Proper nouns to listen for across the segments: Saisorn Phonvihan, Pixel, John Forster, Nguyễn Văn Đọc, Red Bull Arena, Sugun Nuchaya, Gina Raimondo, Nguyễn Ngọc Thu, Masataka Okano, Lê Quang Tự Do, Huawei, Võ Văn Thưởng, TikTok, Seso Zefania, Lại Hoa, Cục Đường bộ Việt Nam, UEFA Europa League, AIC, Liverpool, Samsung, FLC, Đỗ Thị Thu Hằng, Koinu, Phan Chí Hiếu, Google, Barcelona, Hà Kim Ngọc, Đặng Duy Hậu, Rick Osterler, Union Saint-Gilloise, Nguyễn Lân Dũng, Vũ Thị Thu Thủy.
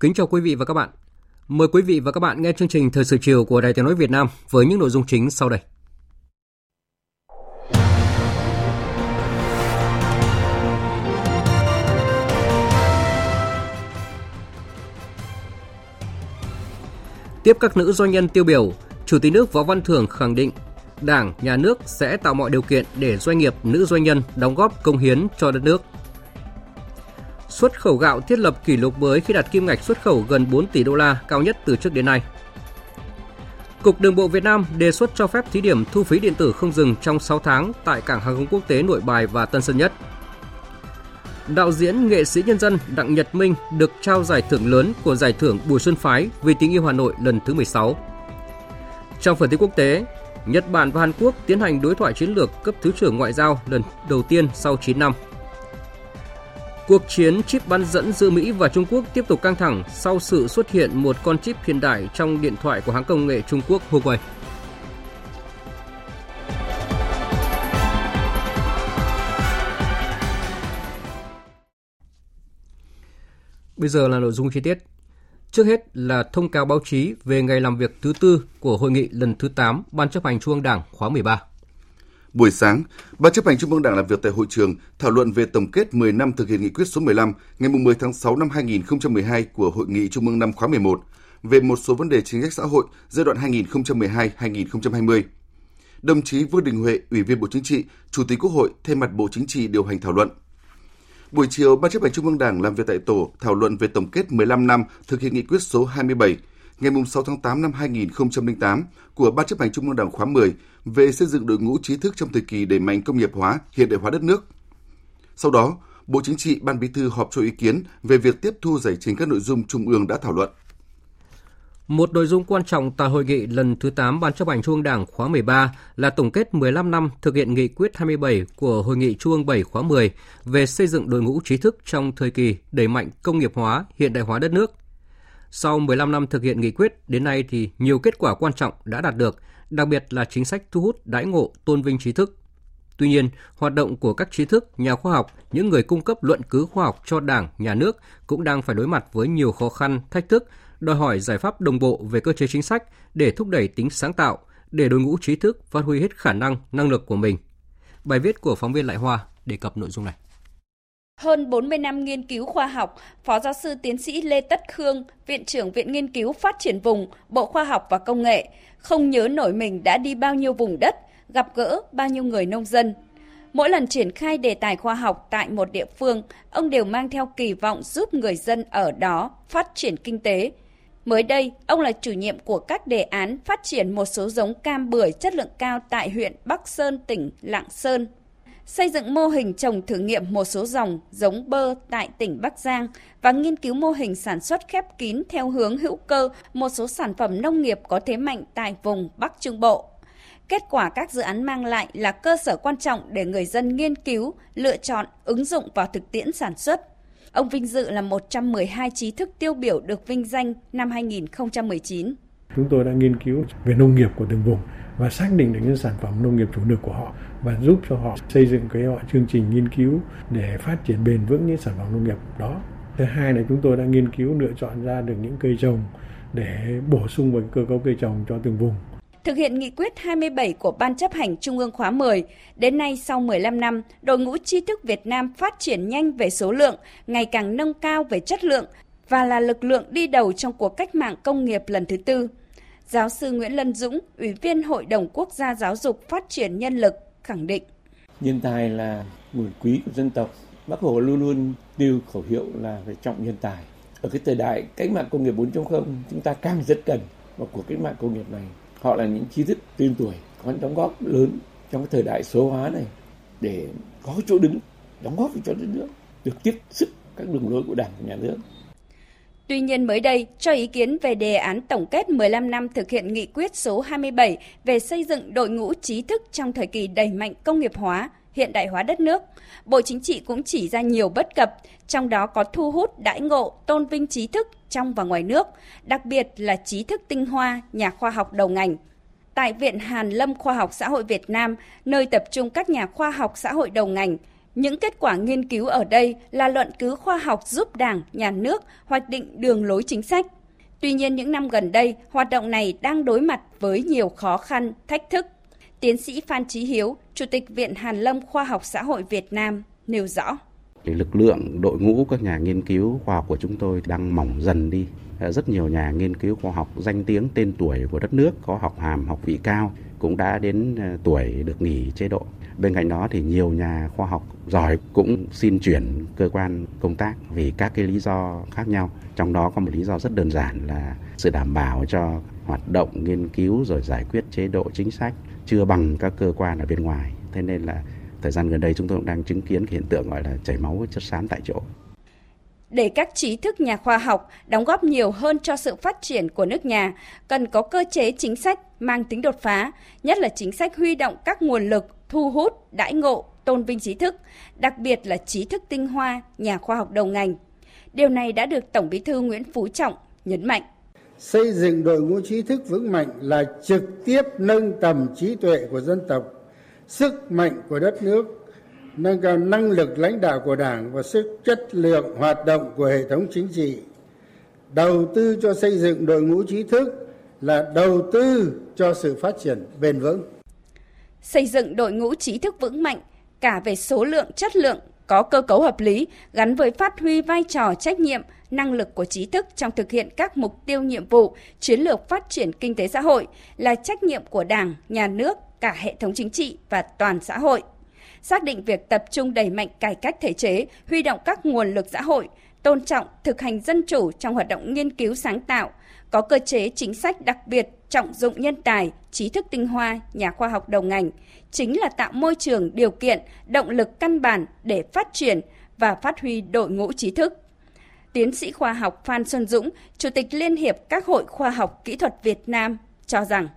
Kính chào quý vị và các bạn. Mời quý vị và các bạn nghe chương trình Thời sự chiều của Đài Tiếng nói Việt Nam với những nội dung chính sau đây. Tiếp các nữ doanh nhân tiêu biểu, Chủ tịch nước Võ Văn Thưởng khẳng định Đảng, Nhà nước sẽ tạo mọi điều kiện để doanh nghiệp nữ doanh nhân đóng góp công hiến cho đất nước. Xuất khẩu gạo thiết lập kỷ lục mới khi đạt kim ngạch xuất khẩu gần 4 tỷ đô la, cao nhất từ trước đến nay. Cục Đường bộ Việt Nam đề xuất cho phép thí điểm thu phí điện tử không dừng trong 6 tháng tại Cảng hàng không quốc tế Nội Bài và Tân Sơn Nhất. Đạo diễn nghệ sĩ nhân dân Đặng Nhật Minh được trao giải thưởng lớn của giải thưởng Bùi Xuân Phái vì tình yêu Hà Nội lần thứ 16. Trong phần tin quốc tế, Nhật Bản và Hàn Quốc tiến hành đối thoại chiến lược cấp thứ trưởng ngoại giao lần đầu tiên sau 9 năm. Cuộc chiến chip bán dẫn giữa Mỹ và Trung Quốc tiếp tục căng thẳng sau sự xuất hiện một con chip hiện đại trong điện thoại của hãng công nghệ Trung Quốc Huawei. Bây giờ là nội dung chi tiết. Trước hết là thông cáo báo chí về ngày làm việc thứ tư của hội nghị lần thứ 8 Ban chấp hành Trung ương Đảng khóa 13. Buổi sáng, Ban chấp hành Trung ương Đảng làm việc tại hội trường thảo luận về tổng kết 10 năm thực hiện nghị quyết số 15 ngày 10 tháng 6 năm 2012 của Hội nghị Trung ương năm khóa 11 về một số vấn đề chính sách xã hội giai đoạn 2012-2020. Đồng chí Vương Đình Huệ, Ủy viên Bộ Chính trị, Chủ tịch Quốc hội thay mặt Bộ Chính trị điều hành thảo luận. Buổi chiều, Ban chấp hành Trung ương Đảng làm việc tại tổ thảo luận về tổng kết 15 năm thực hiện nghị quyết số 27 ngày 6 tháng 8 năm 2008 của Ban chấp hành Trung ương Đảng khóa 10 về xây dựng đội ngũ trí thức trong thời kỳ đẩy mạnh công nghiệp hóa, hiện đại hóa đất nước. Sau đó, Bộ Chính trị, Ban Bí thư họp cho ý kiến về việc tiếp thu giải trình các nội dung Trung ương đã thảo luận. Một nội dung quan trọng tại hội nghị lần thứ 8 Ban chấp hành Trung ương Đảng khóa 13 là tổng kết 15 năm thực hiện nghị quyết 27 của Hội nghị Trung ương 7 khóa 10 về xây dựng đội ngũ trí thức trong thời kỳ đẩy mạnh công nghiệp hóa, hiện đại hóa đất nước. Sau 15 năm thực hiện nghị quyết, đến nay thì nhiều kết quả quan trọng đã đạt được, đặc biệt là chính sách thu hút đãi ngộ, tôn vinh trí thức. Tuy nhiên, hoạt động của các trí thức, nhà khoa học, những người cung cấp luận cứ khoa học cho Đảng, Nhà nước cũng đang phải đối mặt với nhiều khó khăn, thách thức, đòi hỏi giải pháp đồng bộ về cơ chế chính sách để thúc đẩy tính sáng tạo, để đội ngũ trí thức phát huy hết khả năng, năng lực của mình. Bài viết của phóng viên Lại Hoa đề cập nội dung này. Hơn 40 năm nghiên cứu khoa học, Phó giáo sư tiến sĩ Lê Tất Khương, Viện trưởng Viện Nghiên cứu Phát triển Vùng, Bộ Khoa học và Công nghệ, không nhớ nổi mình đã đi bao nhiêu vùng đất, gặp gỡ bao nhiêu người nông dân. Mỗi lần triển khai đề tài khoa học tại một địa phương, ông đều mang theo kỳ vọng giúp người dân ở đó phát triển kinh tế. Mới đây, ông là chủ nhiệm của các đề án phát triển một số giống cam bưởi chất lượng cao tại huyện Bắc Sơn, tỉnh Lạng Sơn. Xây dựng mô hình trồng thử nghiệm một số dòng giống bơ tại tỉnh Bắc Giang và nghiên cứu mô hình sản xuất khép kín theo hướng hữu cơ một số sản phẩm nông nghiệp có thế mạnh tại vùng Bắc Trung Bộ. Kết quả các dự án mang lại là cơ sở quan trọng để người dân nghiên cứu, lựa chọn, ứng dụng vào thực tiễn sản xuất. Ông vinh dự là 112 trí thức tiêu biểu được vinh danh năm 2019. Chúng tôi đã nghiên cứu về nông nghiệp của từng vùng và xác định được những sản phẩm nông nghiệp chủ lực của họ và giúp cho họ xây dựng chương trình nghiên cứu để phát triển bền vững những sản phẩm nông nghiệp đó. Thứ hai là chúng tôi đã nghiên cứu lựa chọn ra được những cây trồng để bổ sung vào cơ cấu cây trồng cho từng vùng. Thực hiện nghị quyết 27 của Ban chấp hành Trung ương khóa 10, đến nay sau 15 năm, đội ngũ tri thức Việt Nam phát triển nhanh về số lượng, ngày càng nâng cao về chất lượng và là lực lượng đi đầu trong cuộc cách mạng công nghiệp lần thứ tư. Giáo sư Nguyễn Lân Dũng, Ủy viên Hội đồng Quốc gia Giáo dục Phát triển Nhân lực khẳng định. Nhân tài là nguồn quý của dân tộc. Bác Hồ luôn luôn nêu khẩu hiệu là phải trọng nhân tài. Ở cái thời đại cách mạng công nghiệp 4.0, chúng ta càng rất cần vào cuộc cách mạng công nghiệp này. Họ là những trí thức tên tuổi có đóng góp lớn trong cái thời đại số hóa này để có chỗ đứng, đóng góp cho đất nước, được tiếp sức các đường lối của Đảng và Nhà nước. Tuy nhiên mới đây, cho ý kiến về đề án tổng kết 15 năm thực hiện nghị quyết số 27 về xây dựng đội ngũ trí thức trong thời kỳ đẩy mạnh công nghiệp hóa, hiện đại hóa đất nước, Bộ Chính trị cũng chỉ ra nhiều bất cập, trong đó có thu hút, đãi ngộ, tôn vinh trí thức trong và ngoài nước, đặc biệt là trí thức tinh hoa, nhà khoa học đầu ngành. Tại Viện Hàn Lâm Khoa học Xã hội Việt Nam, nơi tập trung các nhà khoa học xã hội đầu ngành, những kết quả nghiên cứu ở đây là luận cứ khoa học giúp Đảng, Nhà nước hoạch định đường lối chính sách. Tuy nhiên, những năm gần đây, hoạt động này đang đối mặt với nhiều khó khăn, thách thức. Tiến sĩ Phan Chí Hiếu, Chủ tịch Viện Hàn Lâm Khoa học Xã hội Việt Nam nêu rõ. Lực lượng đội ngũ các nhà nghiên cứu khoa học của chúng tôi đang mỏng dần đi. Rất nhiều nhà nghiên cứu khoa học danh tiếng tên tuổi của đất nước có học hàm học vị cao cũng đã đến tuổi được nghỉ chế độ. Bên cạnh đó thì nhiều nhà khoa học giỏi cũng xin chuyển cơ quan công tác vì các cái lý do khác nhau. Trong đó có một lý do rất đơn giản là sự đảm bảo cho hoạt động nghiên cứu rồi giải quyết chế độ chính sách chưa bằng các cơ quan ở bên ngoài. Thế nên là thời gian gần đây chúng tôi cũng đang chứng kiến hiện tượng gọi là chảy máu chất xám tại chỗ. Để các trí thức nhà khoa học đóng góp nhiều hơn cho sự phát triển của nước nhà, cần có cơ chế chính sách mang tính đột phá, nhất là chính sách huy động các nguồn lực, thu hút, đãi ngộ, tôn vinh trí thức, đặc biệt là trí thức tinh hoa, nhà khoa học đầu ngành. Điều này đã được Tổng Bí thư Nguyễn Phú Trọng nhấn mạnh. Xây dựng đội ngũ trí thức vững mạnh là trực tiếp nâng tầm trí tuệ của dân tộc, sức mạnh của đất nước, nâng cao năng lực lãnh đạo của Đảng và sức chất lượng hoạt động của hệ thống chính trị. Đầu tư cho xây dựng đội ngũ trí thức là đầu tư cho sự phát triển bền vững. Xây dựng đội ngũ trí thức vững mạnh cả về số lượng, chất lượng, có cơ cấu hợp lý, gắn với phát huy vai trò, trách nhiệm, năng lực của trí thức trong thực hiện các mục tiêu, nhiệm vụ, chiến lược phát triển kinh tế xã hội là trách nhiệm của Đảng, Nhà nước, cả hệ thống chính trị và toàn xã hội. Xác định việc tập trung đẩy mạnh cải cách thể chế, huy động các nguồn lực xã hội, tôn trọng thực hành dân chủ trong hoạt động nghiên cứu sáng tạo, có cơ chế chính sách đặc biệt trọng dụng nhân tài, trí thức tinh hoa, nhà khoa học đầu ngành, chính là tạo môi trường, điều kiện, động lực căn bản để phát triển và phát huy đội ngũ trí thức. Tiến sĩ khoa học Phan Xuân Dũng, Chủ tịch Liên hiệp các hội khoa học kỹ thuật Việt Nam cho rằng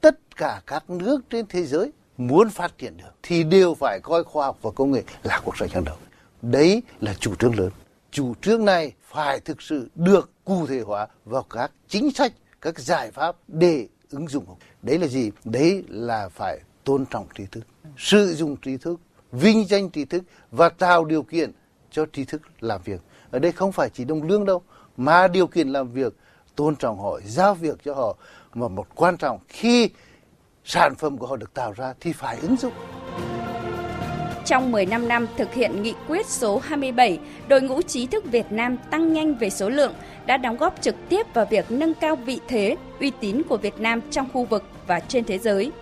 tất cả các nước trên thế giới muốn phát triển được thì đều phải coi khoa học và công nghệ là quốc sách hàng đầu. Đấy là chủ trương lớn. Chủ trương này phải thực sự được cụ thể hóa vào các chính sách, các giải pháp để ứng dụng. Đấy là gì? Đấy là phải tôn trọng trí thức, sử dụng trí thức, vinh danh trí thức và tạo điều kiện cho trí thức làm việc. Ở đây không phải chỉ đồng lương đâu, mà điều kiện làm việc, tôn trọng họ, giao việc cho họ. Mà một quan trọng khi sản phẩm của họ được tạo ra thì phải ứng dụng. Trong 15 năm thực hiện nghị quyết số 27, đội ngũ trí thức Việt Nam tăng nhanh về số lượng, đã đóng góp trực tiếp vào việc nâng cao vị thế, uy tín của Việt Nam trong khu vực và trên thế giới.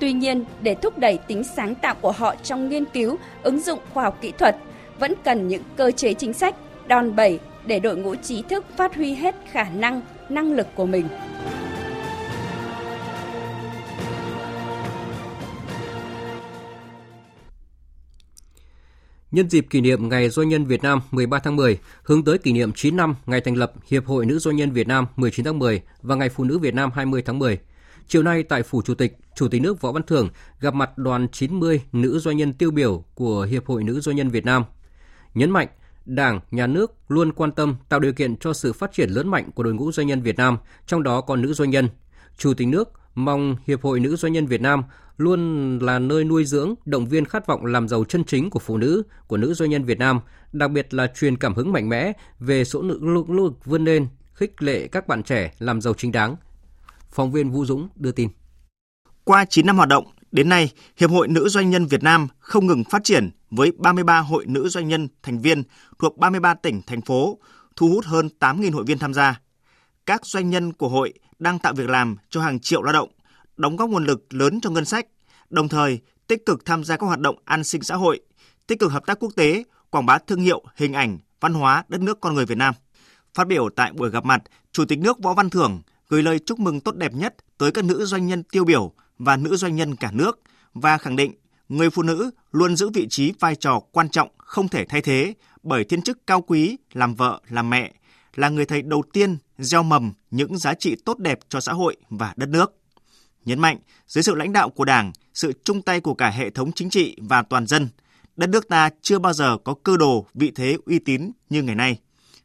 Tuy nhiên, để thúc đẩy tính sáng tạo của họ trong nghiên cứu, ứng dụng khoa học kỹ thuật, vẫn cần những cơ chế chính sách, đòn bẩy để đội ngũ trí thức phát huy hết khả năng, năng lực của mình. Nhân dịp kỷ niệm Ngày Doanh nhân Việt Nam 13 tháng 10, hướng tới kỷ niệm 9 năm ngày thành lập Hiệp hội Nữ Doanh nhân Việt Nam 19 tháng 10 và Ngày Phụ nữ Việt Nam 20 tháng 10. Chiều nay tại Phủ Chủ tịch nước Võ Văn Thưởng gặp mặt đoàn 90 nữ doanh nhân tiêu biểu của Hiệp hội Nữ Doanh nhân Việt Nam. Nhấn mạnh, Đảng, Nhà nước luôn quan tâm tạo điều kiện cho sự phát triển lớn mạnh của đội ngũ doanh nhân Việt Nam, trong đó có nữ doanh nhân. Chủ tịch nước mong Hiệp hội Nữ Doanh nhân Việt Nam luôn là nơi nuôi dưỡng, động viên khát vọng làm giàu chân chính của phụ nữ, của nữ doanh nhân Việt Nam, đặc biệt là truyền cảm hứng mạnh mẽ về số lượng nỗ lực vươn lên, khích lệ các bạn trẻ làm giàu chính đáng. Phóng viên Vũ Dũng đưa tin. Qua 9 năm hoạt động, đến nay, Hiệp hội Nữ Doanh nhân Việt Nam không ngừng phát triển với 33 hội nữ doanh nhân thành viên thuộc 33 tỉnh, thành phố, thu hút hơn 8.000 hội viên tham gia. Các doanh nhân của hội đang tạo việc làm cho hàng triệu lao động, đóng góp nguồn lực lớn cho ngân sách, đồng thời tích cực tham gia các hoạt động an sinh xã hội, tích cực hợp tác quốc tế, quảng bá thương hiệu, hình ảnh, văn hóa, đất nước, con người Việt Nam. Phát biểu tại buổi gặp mặt, Chủ tịch nước Võ Văn Thưởng gửi lời chúc mừng tốt đẹp nhất tới các nữ doanh nhân tiêu biểu và nữ doanh nhân cả nước và khẳng định người phụ nữ luôn giữ vị trí vai trò quan trọng không thể thay thế bởi thiên chức cao quý làm vợ, làm mẹ, là người thầy đầu tiên gieo mầm những giá trị tốt đẹp cho xã hội và đất nước. Nhấn mạnh, dưới sự lãnh đạo của Đảng, sự chung tay của cả hệ thống chính trị và toàn dân, đất nước ta chưa bao giờ có cơ đồ vị thế uy tín như ngày nay.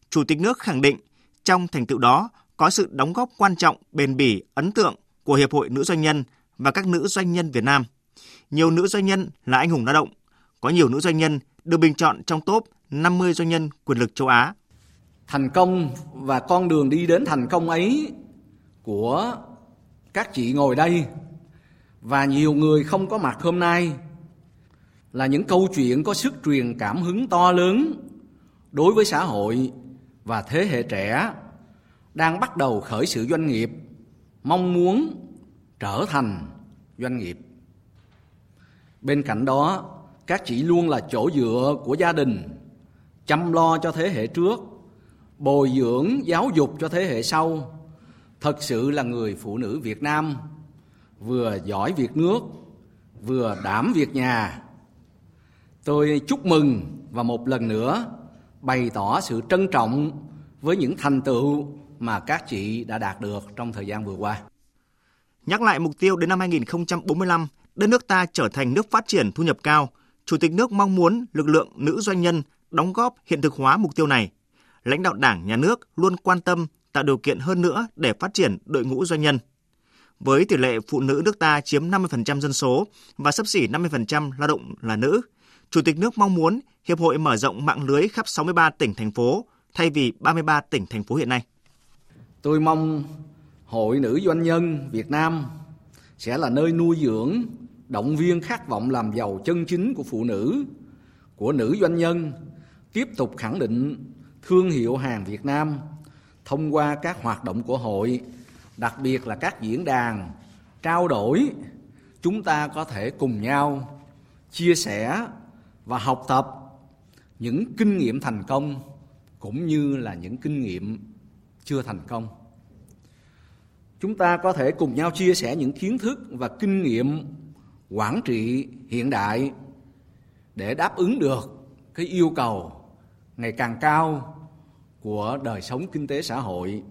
Chủ tịch nước khẳng định, trong thành tựu đó có sự đóng góp quan trọng, bền bỉ, ấn tượng của Hiệp hội Nữ Doanh nhân và các nữ doanh nhân Việt Nam. Nhiều nữ doanh nhân là anh hùng lao động, có nhiều nữ doanh nhân được bình chọn trong top 50 doanh nhân quyền lực châu Á. Thành công và con đường đi đến thành công ấy của các chị ngồi đây và nhiều người không có mặt hôm nay là những câu chuyện có sức truyền cảm hứng to lớn đối với xã hội và thế hệ trẻ đang bắt đầu khởi sự doanh nghiệp, mong muốn trở thành doanh nghiệp. Bên cạnh đó, các chị luôn là chỗ dựa của gia đình, chăm lo cho thế hệ trước, bồi dưỡng, giáo dục cho thế hệ sau. Thật sự là người phụ nữ Việt Nam, vừa giỏi việc nước, vừa đảm việc nhà. Tôi chúc mừng và một lần nữa bày tỏ sự trân trọng với những thành tựu mà các chị đã đạt được trong thời gian vừa qua. Nhắc lại mục tiêu đến năm 2045, đất nước ta trở thành nước phát triển thu nhập cao, Chủ tịch nước mong muốn lực lượng nữ doanh nhân đóng góp hiện thực hóa mục tiêu này. Lãnh đạo Đảng, Nhà nước luôn quan tâm tạo điều kiện hơn nữa để phát triển đội ngũ doanh nhân. Với tỷ lệ phụ nữ nước ta chiếm 50% dân số và xấp xỉ 50% lao động là nữ, Chủ tịch nước mong muốn Hiệp hội mở rộng mạng lưới khắp 63 tỉnh, thành phố thay vì 33 tỉnh, thành phố hiện nay. Tôi mong Hội Nữ Doanh nhân Việt Nam sẽ là nơi nuôi dưỡng, động viên khát vọng làm giàu chân chính của phụ nữ, của nữ doanh nhân, tiếp tục khẳng định thương hiệu hàng Việt Nam thông qua các hoạt động của hội, đặc biệt là các diễn đàn, trao đổi. Chúng ta có thể cùng nhau chia sẻ và học tập những kinh nghiệm thành công cũng như là những kinh nghiệm chưa thành công. Chúng ta có thể cùng nhau chia sẻ những kiến thức và kinh nghiệm quản trị hiện đại để đáp ứng được cái yêu cầu ngày càng cao của đời sống kinh tế xã hội,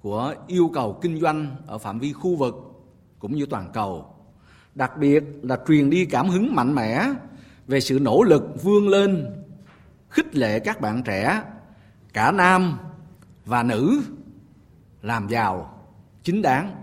của yêu cầu kinh doanh ở phạm vi khu vực cũng như toàn cầu. Đặc biệt là truyền đi cảm hứng mạnh mẽ về sự nỗ lực vươn lên, khích lệ các bạn trẻ, cả nam và nữ, làm giàu chính đáng.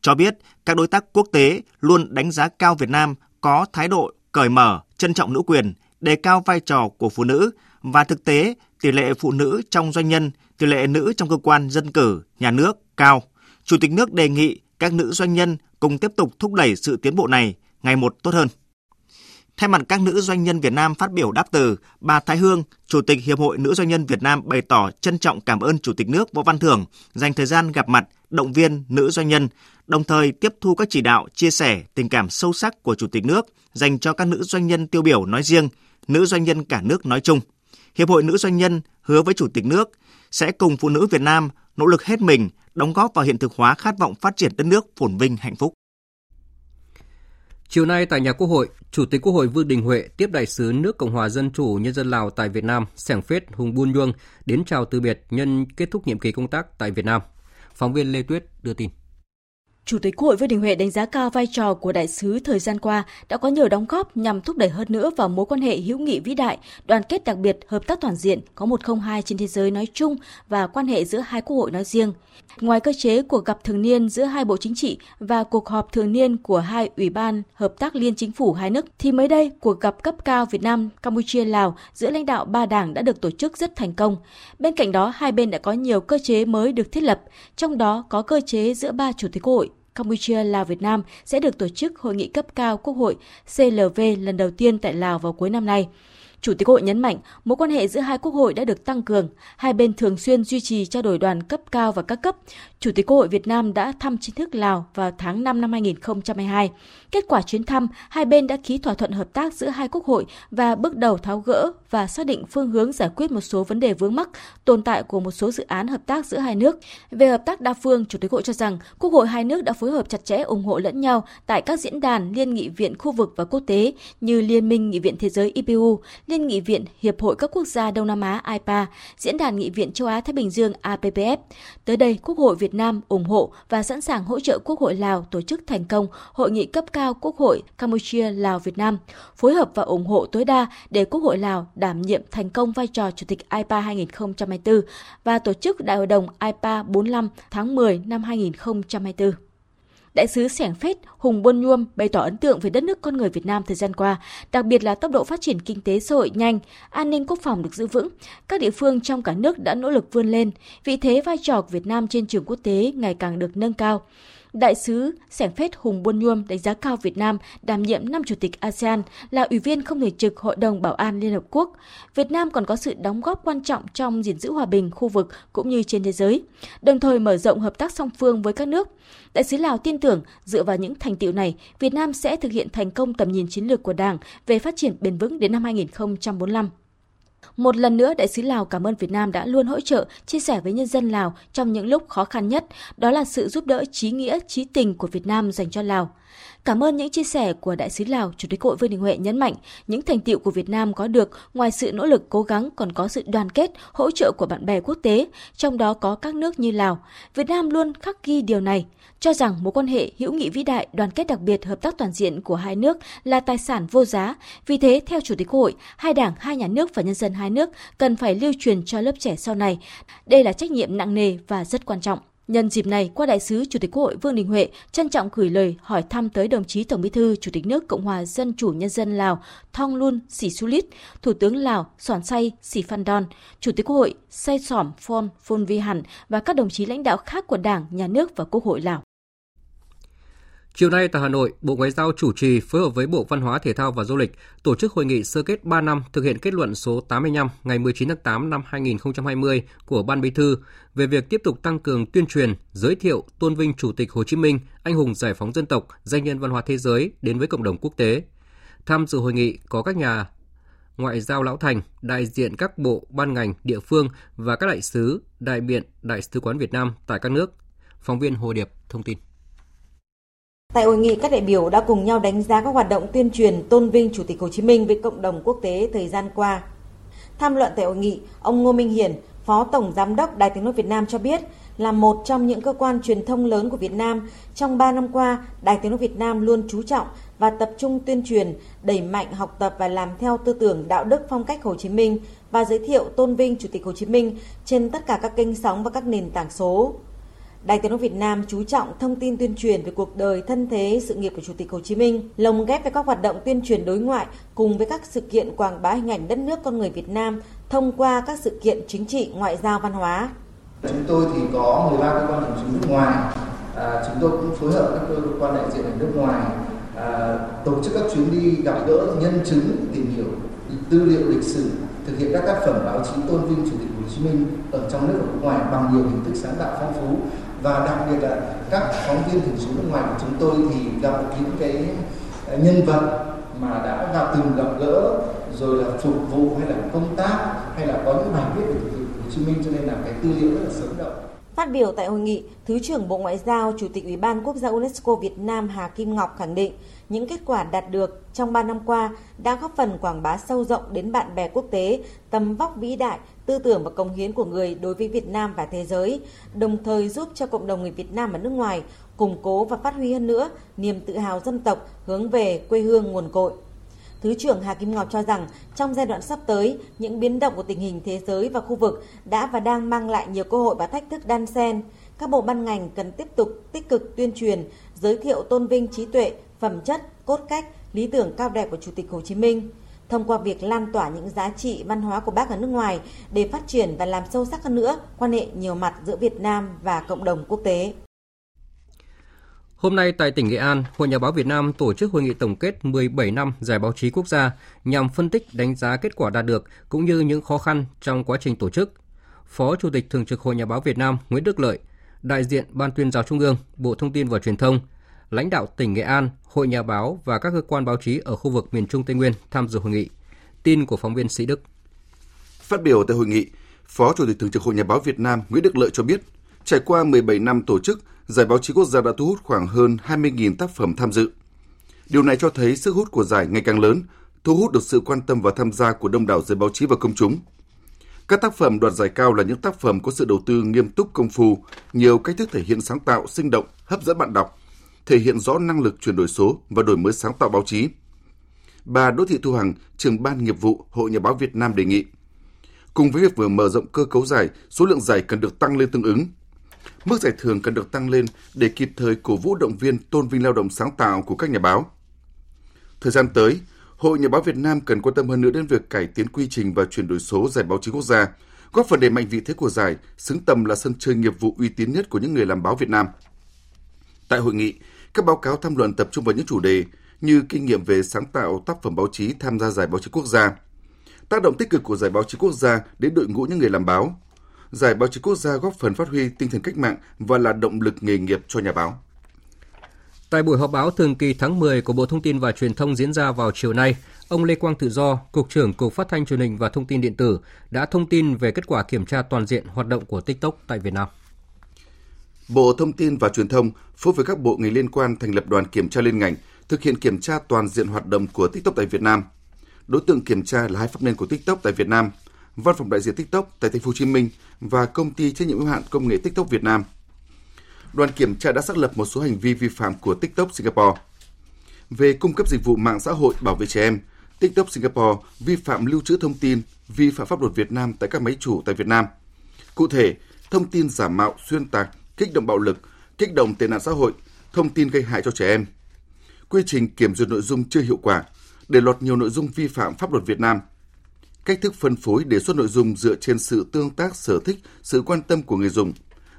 Cho biết, các đối tác quốc tế luôn đánh giá cao Việt Nam có thái độ cởi mở, trân trọng nữ quyền, đề cao vai trò của phụ nữ và thực tế tỷ lệ phụ nữ trong doanh nhân, tỷ lệ nữ trong cơ quan dân cử, nhà nước cao. Chủ tịch nước đề nghị các nữ doanh nhân cùng tiếp tục thúc đẩy sự tiến bộ này ngày một tốt hơn. Thay mặt các nữ doanh nhân Việt Nam phát biểu đáp từ, bà Thái Hương, Chủ tịch Hiệp hội Nữ Doanh nhân Việt Nam bày tỏ trân trọng cảm ơn Chủ tịch nước Võ Văn Thưởng dành thời gian gặp mặt, động viên nữ doanh nhân, đồng thời tiếp thu các chỉ đạo, chia sẻ tình cảm sâu sắc của Chủ tịch nước dành cho các nữ doanh nhân tiêu biểu nói riêng, nữ doanh nhân cả nước nói chung. Hiệp hội Nữ Doanh nhân hứa với Chủ tịch nước sẽ cùng phụ nữ Việt Nam nỗ lực hết mình, đóng góp vào hiện thực hóa khát vọng phát triển đất nước phồn vinh hạnh phúc. Chiều nay tại nhà Quốc hội, Chủ tịch Quốc hội Vương Đình Huệ tiếp đại sứ nước Cộng hòa Dân chủ Nhân dân Lào tại Việt Nam, Sẻng Phết Hùng Buôn Nhuông đến chào từ biệt nhân kết thúc nhiệm kỳ công tác tại Việt Nam. Phóng viên Lê Tuyết đưa tin. Chủ tịch Quốc hội Vương Đình Huệ đánh giá cao vai trò của đại sứ thời gian qua đã có nhiều đóng góp nhằm thúc đẩy hơn nữa vào mối quan hệ hữu nghị vĩ đại, đoàn kết đặc biệt, hợp tác toàn diện có 102 trên thế giới nói chung và quan hệ giữa hai quốc hội nói riêng. Ngoài cơ chế cuộc gặp thường niên giữa hai bộ chính trị và cuộc họp thường niên của hai ủy ban hợp tác liên chính phủ hai nước thì mới đây cuộc gặp cấp cao Việt Nam, Campuchia, Lào giữa lãnh đạo ba đảng đã được tổ chức rất thành công. Bên cạnh đó, hai bên đã có nhiều cơ chế mới được thiết lập, trong đó có cơ chế giữa ba chủ tịch quốc hội Campuchia, Lào, Việt Nam sẽ được tổ chức hội nghị cấp cao Quốc hội CLV lần đầu tiên tại Lào vào cuối năm nay. Chủ tịch Quốc hội nhấn mạnh, mối quan hệ giữa hai quốc hội đã được tăng cường, hai bên thường xuyên duy trì trao đổi đoàn cấp cao và các cấp. Chủ tịch Quốc hội Việt Nam đã thăm chính thức Lào vào tháng 5 năm 2022. Kết quả chuyến thăm, hai bên đã ký thỏa thuận hợp tác giữa hai quốc hội và bước đầu tháo gỡ và xác định phương hướng giải quyết một số vấn đề vướng mắc tồn tại của một số dự án hợp tác giữa hai nước. Về hợp tác đa phương, Chủ tịch Quốc hội cho rằng quốc hội hai nước đã phối hợp chặt chẽ, ủng hộ lẫn nhau tại các diễn đàn, liên nghị viện khu vực và quốc tế như Liên minh Nghị viện Thế giới IPU, Liên nghị viện Hiệp hội các quốc gia Đông Nam Á IPA, Diễn đàn Nghị viện Châu Á Thái Bình Dương APPF. Tới đây, Quốc hội Việt Nam ủng hộ và sẵn sàng hỗ trợ Quốc hội Lào tổ chức thành công hội nghị cấp cao Quốc hội Campuchia Lào Việt Nam, phối hợp và ủng hộ tối đa để Quốc hội Lào đảm nhiệm thành công vai trò Chủ tịch IPA 2024 và tổ chức Đại hội đồng IPA 45 tháng 10 năm 2024. Đại sứ Sẻng Phết Hùng Buôn Nhuông bày tỏ ấn tượng về đất nước con người Việt Nam thời gian qua, đặc biệt là tốc độ phát triển kinh tế xã hội nhanh, an ninh quốc phòng được giữ vững. Các địa phương trong cả nước đã nỗ lực vươn lên, vị thế vai trò của Việt Nam trên trường quốc tế ngày càng được nâng cao. Đại sứ Sẻng Phết Hùng Buôn Nhuông đánh giá cao Việt Nam đảm nhiệm năm chủ tịch ASEAN, là ủy viên không thường trực Hội đồng Bảo an Liên Hợp Quốc. Việt Nam còn có sự đóng góp quan trọng trong gìn giữ hòa bình khu vực cũng như trên thế giới, đồng thời mở rộng hợp tác song phương với các nước. Đại sứ Lào tin tưởng dựa vào những thành tựu này, Việt Nam sẽ thực hiện thành công tầm nhìn chiến lược của Đảng về phát triển bền vững đến năm 2045. Một lần nữa, Đại sứ Lào cảm ơn Việt Nam đã luôn hỗ trợ, chia sẻ với nhân dân Lào trong những lúc khó khăn nhất. Đó là sự giúp đỡ chí nghĩa, chí tình của Việt Nam dành cho Lào. Cảm ơn những chia sẻ của Đại sứ Lào, Chủ tịch Quốc hội Vương Đình Huệ nhấn mạnh, những thành tựu của Việt Nam có được ngoài sự nỗ lực cố gắng còn có sự đoàn kết, hỗ trợ của bạn bè quốc tế, trong đó có các nước như Lào. Việt Nam luôn khắc ghi điều này, cho rằng mối quan hệ hữu nghị vĩ đại, đoàn kết đặc biệt, hợp tác toàn diện của hai nước là tài sản vô giá. Vì thế, theo Chủ tịch Quốc hội, hai Đảng, hai nhà nước và nhân dân hai nước cần phải lưu truyền cho lớp trẻ sau này. Đây là trách nhiệm nặng nề và rất quan trọng. Nhân dịp này, qua Đại sứ, Chủ tịch Quốc hội Vương Đình Huệ trân trọng gửi lời hỏi thăm tới đồng chí Tổng Bí thư, Chủ tịch nước Cộng hòa Dân chủ Nhân dân Lào Thongloun Sisoulith, Thủ tướng Lào Sornchai Siphandon, Chủ tịch Quốc hội Saisorn Phonvihan và các đồng chí lãnh đạo khác của Đảng, Nhà nước và Quốc hội Lào. Chiều nay tại Hà Nội, Bộ Ngoại giao chủ trì phối hợp với Bộ Văn hóa, Thể thao và Du lịch tổ chức hội nghị sơ kết 3 năm thực hiện kết luận số 85 ngày 19 tháng 8 năm 2020 của Ban Bí thư về việc tiếp tục tăng cường tuyên truyền, giới thiệu, tôn vinh Chủ tịch Hồ Chí Minh, anh hùng giải phóng dân tộc, danh nhân văn hóa thế giới đến với cộng đồng quốc tế. Tham dự hội nghị có các nhà ngoại giao lão thành, đại diện các bộ, ban ngành, địa phương và các đại sứ, đại biện, đại sứ quán Việt Nam tại các nước. Phóng viên Hồ Điệp thông tin. Tại hội nghị, các đại biểu đã cùng nhau đánh giá các hoạt động tuyên truyền tôn vinh Chủ tịch Hồ Chí Minh với cộng đồng quốc tế thời gian qua. Tham luận tại hội nghị, ông Ngô Minh Hiển, Phó Tổng Giám đốc Đài Tiếng nói Việt Nam cho biết là một trong những cơ quan truyền thông lớn của Việt Nam, trong 3 năm qua, Đài Tiếng nói Việt Nam luôn chú trọng và tập trung tuyên truyền, đẩy mạnh học tập và làm theo tư tưởng đạo đức phong cách Hồ Chí Minh và giới thiệu tôn vinh Chủ tịch Hồ Chí Minh trên tất cả các kênh sóng và các nền tảng số. Đài Tiếng nói Việt Nam chú trọng thông tin tuyên truyền về cuộc đời, thân thế, sự nghiệp của Chủ tịch Hồ Chí Minh, lồng ghép với các hoạt động tuyên truyền đối ngoại cùng với các sự kiện quảng bá hình ảnh đất nước con người Việt Nam thông qua các sự kiện chính trị, ngoại giao, văn hóa. Chúng tôi thì có 13 cơ quan đại diện nước ngoài, chúng tôi cũng phối hợp các cơ quan đại diện ở nước ngoài tổ chức các chuyến đi gặp gỡ nhân chứng, tìm hiểu tư liệu lịch sử, thực hiện các tác phẩm báo chí tôn vinh Chủ tịch Hồ Chí Minh ở trong nước và nước ngoài bằng nhiều hình thức sáng tạo phong phú. Và đặc biệt là các phóng viên thường trú nước ngoài của chúng tôi thì gặp những cái nhân vật mà đã gặp gỡ rồi là phục vụ hay là công tác hay là có những bài viết về Chủ tịch Hồ Chí Minh, cho nên là cái tư liệu rất là sống động. Phát biểu tại hội nghị, Thứ trưởng Bộ Ngoại giao, Chủ tịch Ủy ban Quốc gia UNESCO Việt Nam Hà Kim Ngọc khẳng định những kết quả đạt được trong 3 năm qua đã góp phần quảng bá sâu rộng đến bạn bè quốc tế tầm vóc vĩ đại, tư tưởng và cống hiến của người đối với Việt Nam và thế giới, đồng thời giúp cho cộng đồng người Việt Nam ở nước ngoài củng cố và phát huy hơn nữa niềm tự hào dân tộc hướng về quê hương nguồn cội. Thứ trưởng Hà Kim Ngọc cho rằng trong giai đoạn sắp tới, những biến động của tình hình thế giới và khu vực đã và đang mang lại nhiều cơ hội và thách thức đan xen. Các bộ ban ngành cần tiếp tục tích cực tuyên truyền, giới thiệu tôn vinh trí tuệ, phẩm chất, cốt cách, lý tưởng cao đẹp của Chủ tịch Hồ Chí Minh, thông qua việc lan tỏa những giá trị văn hóa của Bác ở nước ngoài để phát triển và làm sâu sắc hơn nữa quan hệ nhiều mặt giữa Việt Nam và cộng đồng quốc tế. Hôm nay tại tỉnh Nghệ An, Hội Nhà báo Việt Nam tổ chức hội nghị tổng kết 17 năm Giải báo chí quốc gia nhằm phân tích, đánh giá kết quả đạt được cũng như những khó khăn trong quá trình tổ chức. Phó Chủ tịch Thường trực Hội Nhà báo Việt Nam Nguyễn Đức Lợi, đại diện Ban Tuyên giáo Trung ương, Bộ Thông tin và Truyền thông, lãnh đạo tỉnh Nghệ An, Hội Nhà báo và các cơ quan báo chí ở khu vực miền Trung Tây Nguyên tham dự hội nghị. Tin của phóng viên Sĩ Đức. Phát biểu tại hội nghị, Phó Chủ tịch Thường trực Hội Nhà báo Việt Nam Nguyễn Đức Lợi cho biết, trải qua 17 năm tổ chức, Giải báo chí quốc gia đã thu hút khoảng hơn 20.000 tác phẩm tham dự. Điều này cho thấy sức hút của giải ngày càng lớn, thu hút được sự quan tâm và tham gia của đông đảo giới báo chí và công chúng. Các tác phẩm đoạt giải cao là những tác phẩm có sự đầu tư nghiêm túc công phu, nhiều cách thức thể hiện sáng tạo, sinh động, hấp dẫn bạn đọc, thể hiện rõ năng lực chuyển đổi số và đổi mới sáng tạo báo chí. Bà Đỗ Thị Thu Hằng, trưởng ban nghiệp vụ Hội Nhà báo Việt Nam đề nghị, cùng với việc vừa mở rộng cơ cấu giải, số lượng giải cần được tăng lên tương ứng. Mức giải thưởng cần được tăng lên để kịp thời cổ vũ động viên tôn vinh lao động sáng tạo của các nhà báo. Thời gian tới, Hội Nhà báo Việt Nam cần quan tâm hơn nữa đến việc cải tiến quy trình và chuyển đổi số Giải báo chí quốc gia, góp phần đẩy mạnh vị thế của giải, xứng tầm là sân chơi nghiệp vụ uy tín nhất của những người làm báo Việt Nam. Tại hội nghị, các báo cáo tham luận tập trung vào những chủ đề như kinh nghiệm về sáng tạo tác phẩm báo chí tham gia Giải báo chí quốc gia, tác động tích cực của Giải báo chí quốc gia đến đội ngũ những người làm báo. Giải báo chí quốc gia góp phần phát huy tinh thần cách mạng và là động lực nghề nghiệp cho nhà báo. Tại buổi họp báo thường kỳ tháng 10 của Bộ Thông tin và Truyền thông diễn ra vào chiều nay, ông Lê Quang Tự Do, Cục trưởng Cục Phát thanh Truyền hình và Thông tin Điện tử đã thông tin về kết quả kiểm tra toàn diện hoạt động của TikTok tại Việt Nam. Bộ Thông tin và Truyền thông phối hợp với các bộ ngành liên quan thành lập đoàn kiểm tra liên ngành, thực hiện kiểm tra toàn diện hoạt động của TikTok tại Việt Nam. Đối tượng kiểm tra là hai pháp nhân của TikTok tại Việt Nam, Văn phòng đại diện TikTok tại Thành phố Hồ Chí Minh và Công ty trách nhiệm hữu hạn công nghệ TikTok Việt Nam. Đoàn kiểm tra đã xác lập một số hành vi vi phạm của TikTok Singapore. Về cung cấp dịch vụ mạng xã hội bảo vệ trẻ em, TikTok Singapore vi phạm lưu trữ thông tin, vi phạm pháp luật Việt Nam tại các máy chủ tại Việt Nam. Cụ thể, thông tin giả mạo, xuyên tạc, kích động bạo lực, kích động tệ nạn xã hội, thông tin gây hại cho trẻ em. Quy trình kiểm duyệt nội dung chưa hiệu quả, để lọt nhiều nội dung vi phạm pháp luật Việt Nam. Cách thức phân phối đề xuất nội dung dựa trên sự tương tác, sở thích, sự quan tâm của người dùng,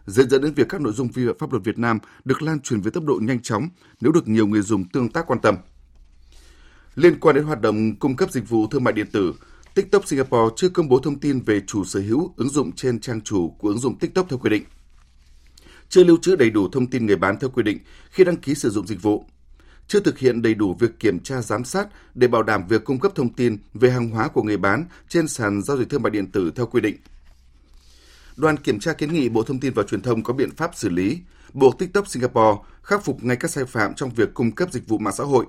dẫn đến việc các nội dung vi phạm pháp luật Việt Nam được lan truyền với tốc độ nhanh chóng nếu được nhiều người dùng tương tác quan tâm. Liên quan đến hoạt động cung cấp dịch vụ thương mại điện tử, TikTok Singapore chưa công bố thông tin về chủ sở hữu ứng dụng trên trang chủ của ứng dụng TikTok theo quy định. Chưa lưu trữ đầy đủ thông tin người bán theo quy định khi đăng ký sử dụng dịch vụ. Chưa thực hiện đầy đủ việc kiểm tra giám sát để bảo đảm việc cung cấp thông tin về hàng hóa của người bán trên sàn giao dịch thương mại điện tử theo quy định. Đoàn kiểm tra kiến nghị Bộ Thông tin và Truyền thông có biện pháp xử lý, buộc TikTok Singapore khắc phục ngay các sai phạm trong việc cung cấp dịch vụ mạng xã hội,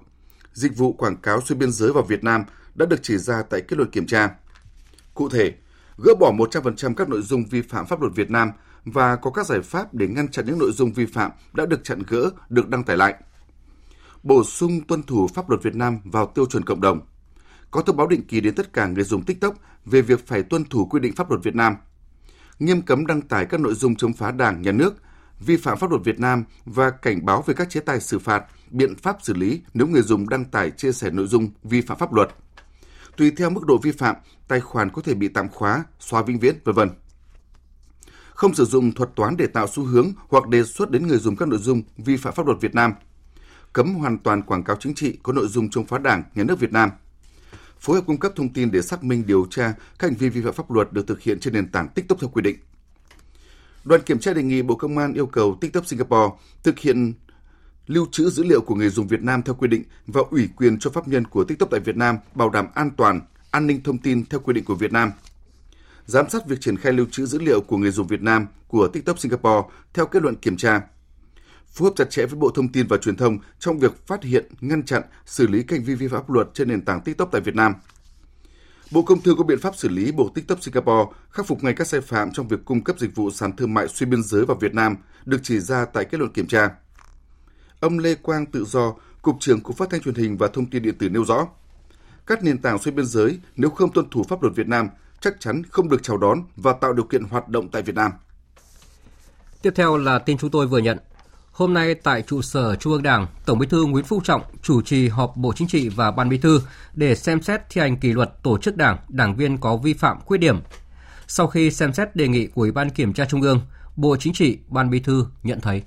dịch vụ quảng cáo xuyên biên giới vào Việt Nam đã được chỉ ra tại kết luận kiểm tra. Cụ thể, gỡ bỏ 100% các nội dung vi phạm pháp luật Việt Nam và có các giải pháp để ngăn chặn những nội dung vi phạm đã được chặn gỡ, được đăng tải lại. Bổ sung tuân thủ pháp luật Việt Nam vào tiêu chuẩn cộng đồng. Có thông báo định kỳ đến tất cả người dùng TikTok về việc phải tuân thủ quy định pháp luật Việt Nam. Nghiêm cấm đăng tải các nội dung chống phá Đảng, Nhà nước, vi phạm pháp luật Việt Nam và cảnh báo về các chế tài xử phạt, biện pháp xử lý nếu người dùng đăng tải chia sẻ nội dung vi phạm pháp luật. Tùy theo mức độ vi phạm, tài khoản có thể bị tạm khóa, xóa vĩnh viễn, v.v. Không sử dụng thuật toán để tạo xu hướng hoặc đề xuất đến người dùng các nội dung vi phạm pháp luật Việt Nam. Cấm hoàn toàn quảng cáo chính trị có nội dung chống phá Đảng, Nhà nước Việt Nam. Phối hợp cung cấp thông tin để xác minh điều tra các hành vi vi phạm pháp luật được thực hiện trên nền tảng TikTok theo quy định. Đoàn kiểm tra đề nghị Bộ Công an yêu cầu TikTok Singapore thực hiện lưu trữ dữ liệu của người dùng Việt Nam theo quy định và ủy quyền cho pháp nhân của TikTok tại Việt Nam bảo đảm an toàn, an ninh thông tin theo quy định của Việt Nam. Giám sát việc triển khai lưu trữ dữ liệu của người dùng Việt Nam của TikTok Singapore theo kết luận kiểm tra. Phối hợp chặt chẽ với Bộ Thông tin và Truyền thông trong việc phát hiện, ngăn chặn, xử lý hành vi vi phạm pháp luật trên nền tảng TikTok tại Việt Nam. Bộ Công Thương có biện pháp xử lý buộc TikTok Singapore khắc phục ngay các sai phạm trong việc cung cấp dịch vụ sàn thương mại xuyên biên giới vào Việt Nam được chỉ ra tại kết luận kiểm tra. Ông Lê Quang Tự Do, Cục trưởng Cục Phát thanh Truyền hình và Thông tin Điện tử nêu rõ, các nền tảng xuyên biên giới nếu không tuân thủ pháp luật Việt Nam chắc chắn không được chào đón và tạo điều kiện hoạt động tại Việt Nam. Tiếp theo là tin chúng tôi vừa nhận. Hôm nay tại trụ sở Trung ương Đảng, Tổng Bí thư Nguyễn Phú Trọng chủ trì họp Bộ Chính trị và Ban Bí thư để xem xét thi hành kỷ luật tổ chức Đảng, đảng viên có vi phạm khuyết điểm. Sau khi xem xét đề nghị của Ủy ban Kiểm tra Trung ương, Bộ Chính trị, Ban Bí thư nhận thấy: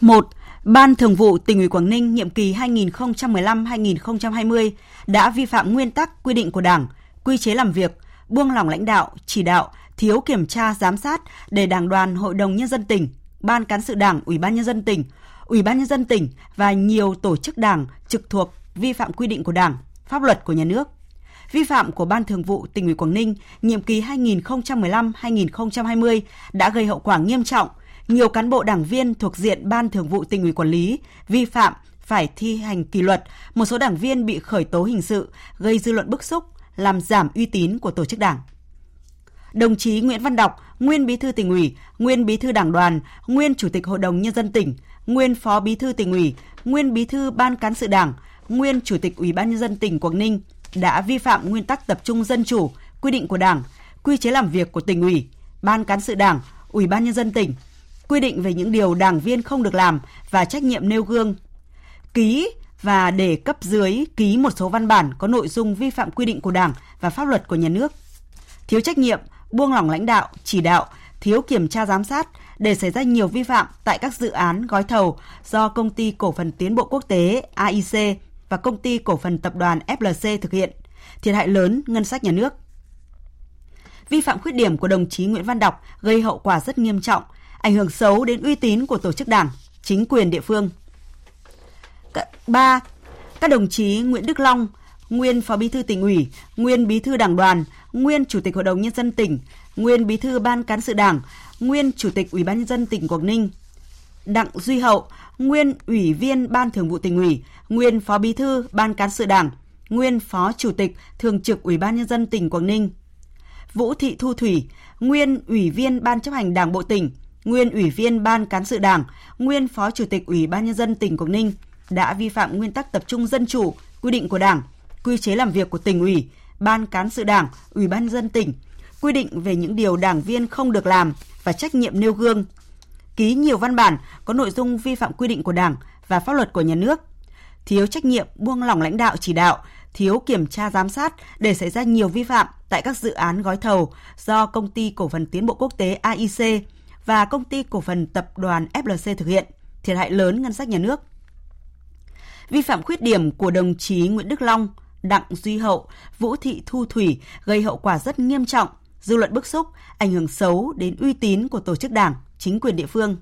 1. Ban Thường vụ Tỉnh ủy Quảng Ninh nhiệm kỳ 2015-2020 đã vi phạm nguyên tắc quy định của Đảng, quy chế làm việc, buông lỏng lãnh đạo, chỉ đạo, thiếu kiểm tra giám sát để Đảng đoàn Hội đồng Nhân dân tỉnh, Ban Cán sự Đảng, Ủy ban Nhân dân tỉnh, và nhiều tổ chức Đảng trực thuộc vi phạm quy định của Đảng, pháp luật của nhà nước. Vi phạm của Ban Thường vụ Tỉnh ủy Quảng Ninh nhiệm kỳ 2015-2020 đã gây hậu quả nghiêm trọng. Nhiều cán bộ đảng viên thuộc diện Ban Thường vụ Tỉnh ủy quản lý vi phạm phải thi hành kỷ luật, một số đảng viên bị khởi tố hình sự, gây dư luận bức xúc, làm giảm uy tín của tổ chức Đảng. Đồng chí Nguyễn Văn Đọc, nguyên Bí thư Tỉnh ủy, nguyên Bí thư Đảng đoàn, nguyên Chủ tịch Hội đồng Nhân dân tỉnh, nguyên Phó Bí thư Tỉnh ủy, nguyên Bí thư Ban Cán sự Đảng, nguyên Chủ tịch Ủy ban Nhân dân tỉnh Quảng Ninh đã vi phạm nguyên tắc tập trung dân chủ, quy định của Đảng, quy chế làm việc của Tỉnh ủy, Ban Cán sự Đảng, Ủy ban Nhân dân tỉnh, quy định về những điều đảng viên không được làm và trách nhiệm nêu gương, ký và để cấp dưới ký một số văn bản có nội dung vi phạm quy định của Đảng và pháp luật của nhà nước, thiếu trách nhiệm, buông lỏng lãnh đạo, chỉ đạo, thiếu kiểm tra giám sát để xảy ra nhiều vi phạm tại các dự án gói thầu do Công ty Cổ phần Tiến bộ Quốc tế AIC và Công ty Cổ phần Tập đoàn FLC thực hiện, thiệt hại lớn ngân sách nhà nước. Vi phạm khuyết điểm của đồng chí Nguyễn Văn Đọc gây hậu quả rất nghiêm trọng, ảnh hưởng xấu đến uy tín của tổ chức Đảng, chính quyền địa phương. 3. Các đồng chí Nguyễn Đức Long, nguyên Phó Bí thư Tỉnh ủy, nguyên Bí thư Đảng đoàn, nguyên Chủ tịch Hội đồng Nhân dân tỉnh, nguyên Bí thư Ban Cán sự Đảng, nguyên Chủ tịch Ủy ban Nhân dân tỉnh Quảng Ninh. Đặng Duy Hậu, nguyên Ủy viên Ban Thường vụ Tỉnh ủy, nguyên Phó Bí thư Ban Cán sự Đảng, nguyên Phó Chủ tịch Thường trực Ủy ban Nhân dân tỉnh Quảng Ninh. Vũ Thị Thu Thủy, nguyên Ủy viên Ban Chấp hành Đảng bộ tỉnh, nguyên Ủy viên Ban Cán sự Đảng, nguyên Phó Chủ tịch Ủy ban Nhân dân tỉnh Quảng Ninh đã vi phạm nguyên tắc tập trung dân chủ, quy định của Đảng, quy chế làm việc của Tỉnh ủy, Ban Cán sự Đảng, Ủy ban Nhân dân tỉnh, quy định về những điều đảng viên không được làm và trách nhiệm nêu gương, ký nhiều văn bản có nội dung vi phạm quy định của Đảng và pháp luật của nhà nước, thiếu trách nhiệm, buông lỏng lãnh đạo chỉ đạo, thiếu kiểm tra giám sát để xảy ra nhiều vi phạm tại các dự án gói thầu do Công ty Cổ phần Tiến bộ Quốc tế AIC và Công ty Cổ phần Tập đoàn FLC thực hiện, thiệt hại lớn ngân sách nhà nước. Vi phạm khuyết điểm của đồng chí Nguyễn Đức Long, Đặng Duy Hậu, Vũ Thị Thu Thủy gây hậu quả rất nghiêm trọng, dư luận bức xúc, ảnh hưởng xấu đến uy tín của tổ chức Đảng, chính quyền địa phương.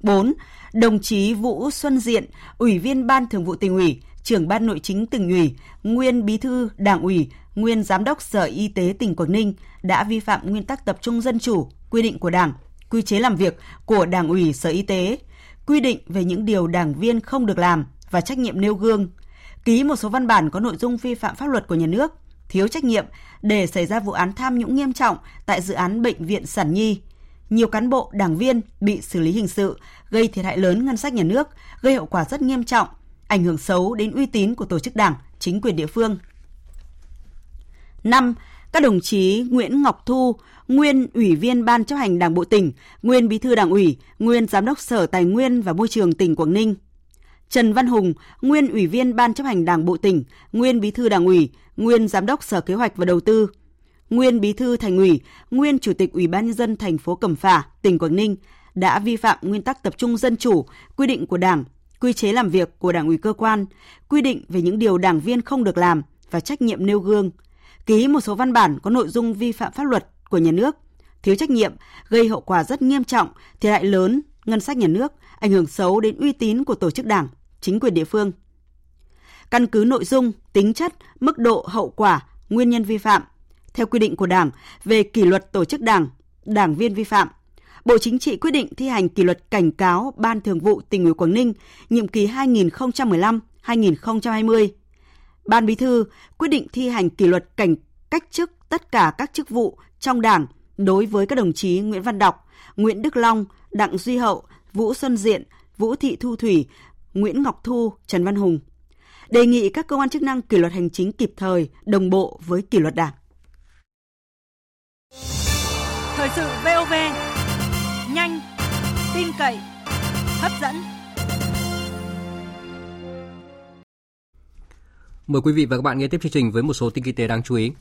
4. Đồng chí Vũ Xuân Diện, Ủy viên Ban Thường vụ Tỉnh ủy, Trưởng Ban Nội chính Tỉnh ủy, nguyên Bí thư Đảng ủy, nguyên Giám đốc Sở Y tế tỉnh Quảng Ninh đã vi phạm nguyên tắc tập trung dân chủ, quy định của Đảng, quy chế làm việc của Đảng ủy Sở Y tế, quy định về những điều đảng viên không được làm và trách nhiệm nêu gương, ký một số văn bản có nội dung vi phạm pháp luật của nhà nước, thiếu trách nhiệm để xảy ra vụ án tham nhũng nghiêm trọng tại dự án Bệnh viện Sản Nhi. Nhiều cán bộ, đảng viên bị xử lý hình sự, gây thiệt hại lớn ngân sách nhà nước, gây hậu quả rất nghiêm trọng, ảnh hưởng xấu đến uy tín của tổ chức Đảng, chính quyền địa phương. 5. Các đồng chí Nguyễn Ngọc Thu, nguyên Ủy viên Ban Chấp hành Đảng bộ tỉnh, nguyên Bí thư Đảng ủy, nguyên Giám đốc Sở Tài nguyên và Môi trường tỉnh Quảng Ninh. Trần Văn Hùng, nguyên Ủy viên Ban Chấp hành Đảng bộ tỉnh, nguyên Bí thư Đảng ủy, nguyên Giám đốc Sở Kế hoạch và Đầu tư, nguyên Bí thư Thành ủy, nguyên Chủ tịch Ủy ban Nhân dân thành phố Cẩm Phả, tỉnh Quảng Ninh đã vi phạm nguyên tắc tập trung dân chủ, quy định của Đảng, quy chế làm việc của Đảng ủy cơ quan, quy định về những điều đảng viên không được làm và trách nhiệm nêu gương, ký một số văn bản có nội dung vi phạm pháp luật của nhà nước, thiếu trách nhiệm, gây hậu quả rất nghiêm trọng, thiệt hại lớn ngân sách nhà nước, ảnh hưởng xấu đến uy tín của tổ chức Đảng, chính quyền địa phương. Căn cứ nội dung, tính chất, mức độ hậu quả, nguyên nhân vi phạm theo quy định của Đảng về kỷ luật tổ chức Đảng, đảng viên vi phạm, Bộ Chính trị quyết định thi hành kỷ luật cảnh cáo Ban Thường vụ Tỉnh ủy Quảng Ninh nhiệm kỳ 2015-2020. Ban Bí thư quyết định thi hành kỷ luật cách chức tất cả các chức vụ trong Đảng đối với các đồng chí Nguyễn Văn Đọc, Nguyễn Đức Long, Đặng Duy Hậu, Vũ Xuân Diện, Vũ Thị Thu Thủy, Nguyễn Ngọc Thu, Trần Văn Hùng. Đề nghị các cơ quan chức năng kỷ luật hành chính kịp thời, đồng bộ với kỷ luật Đảng. Thời sự VOV, nhanh, tin cậy, hấp dẫn. Mời quý vị và các bạn nghe tiếp chương trình với một số tin kinh tế đáng chú ý.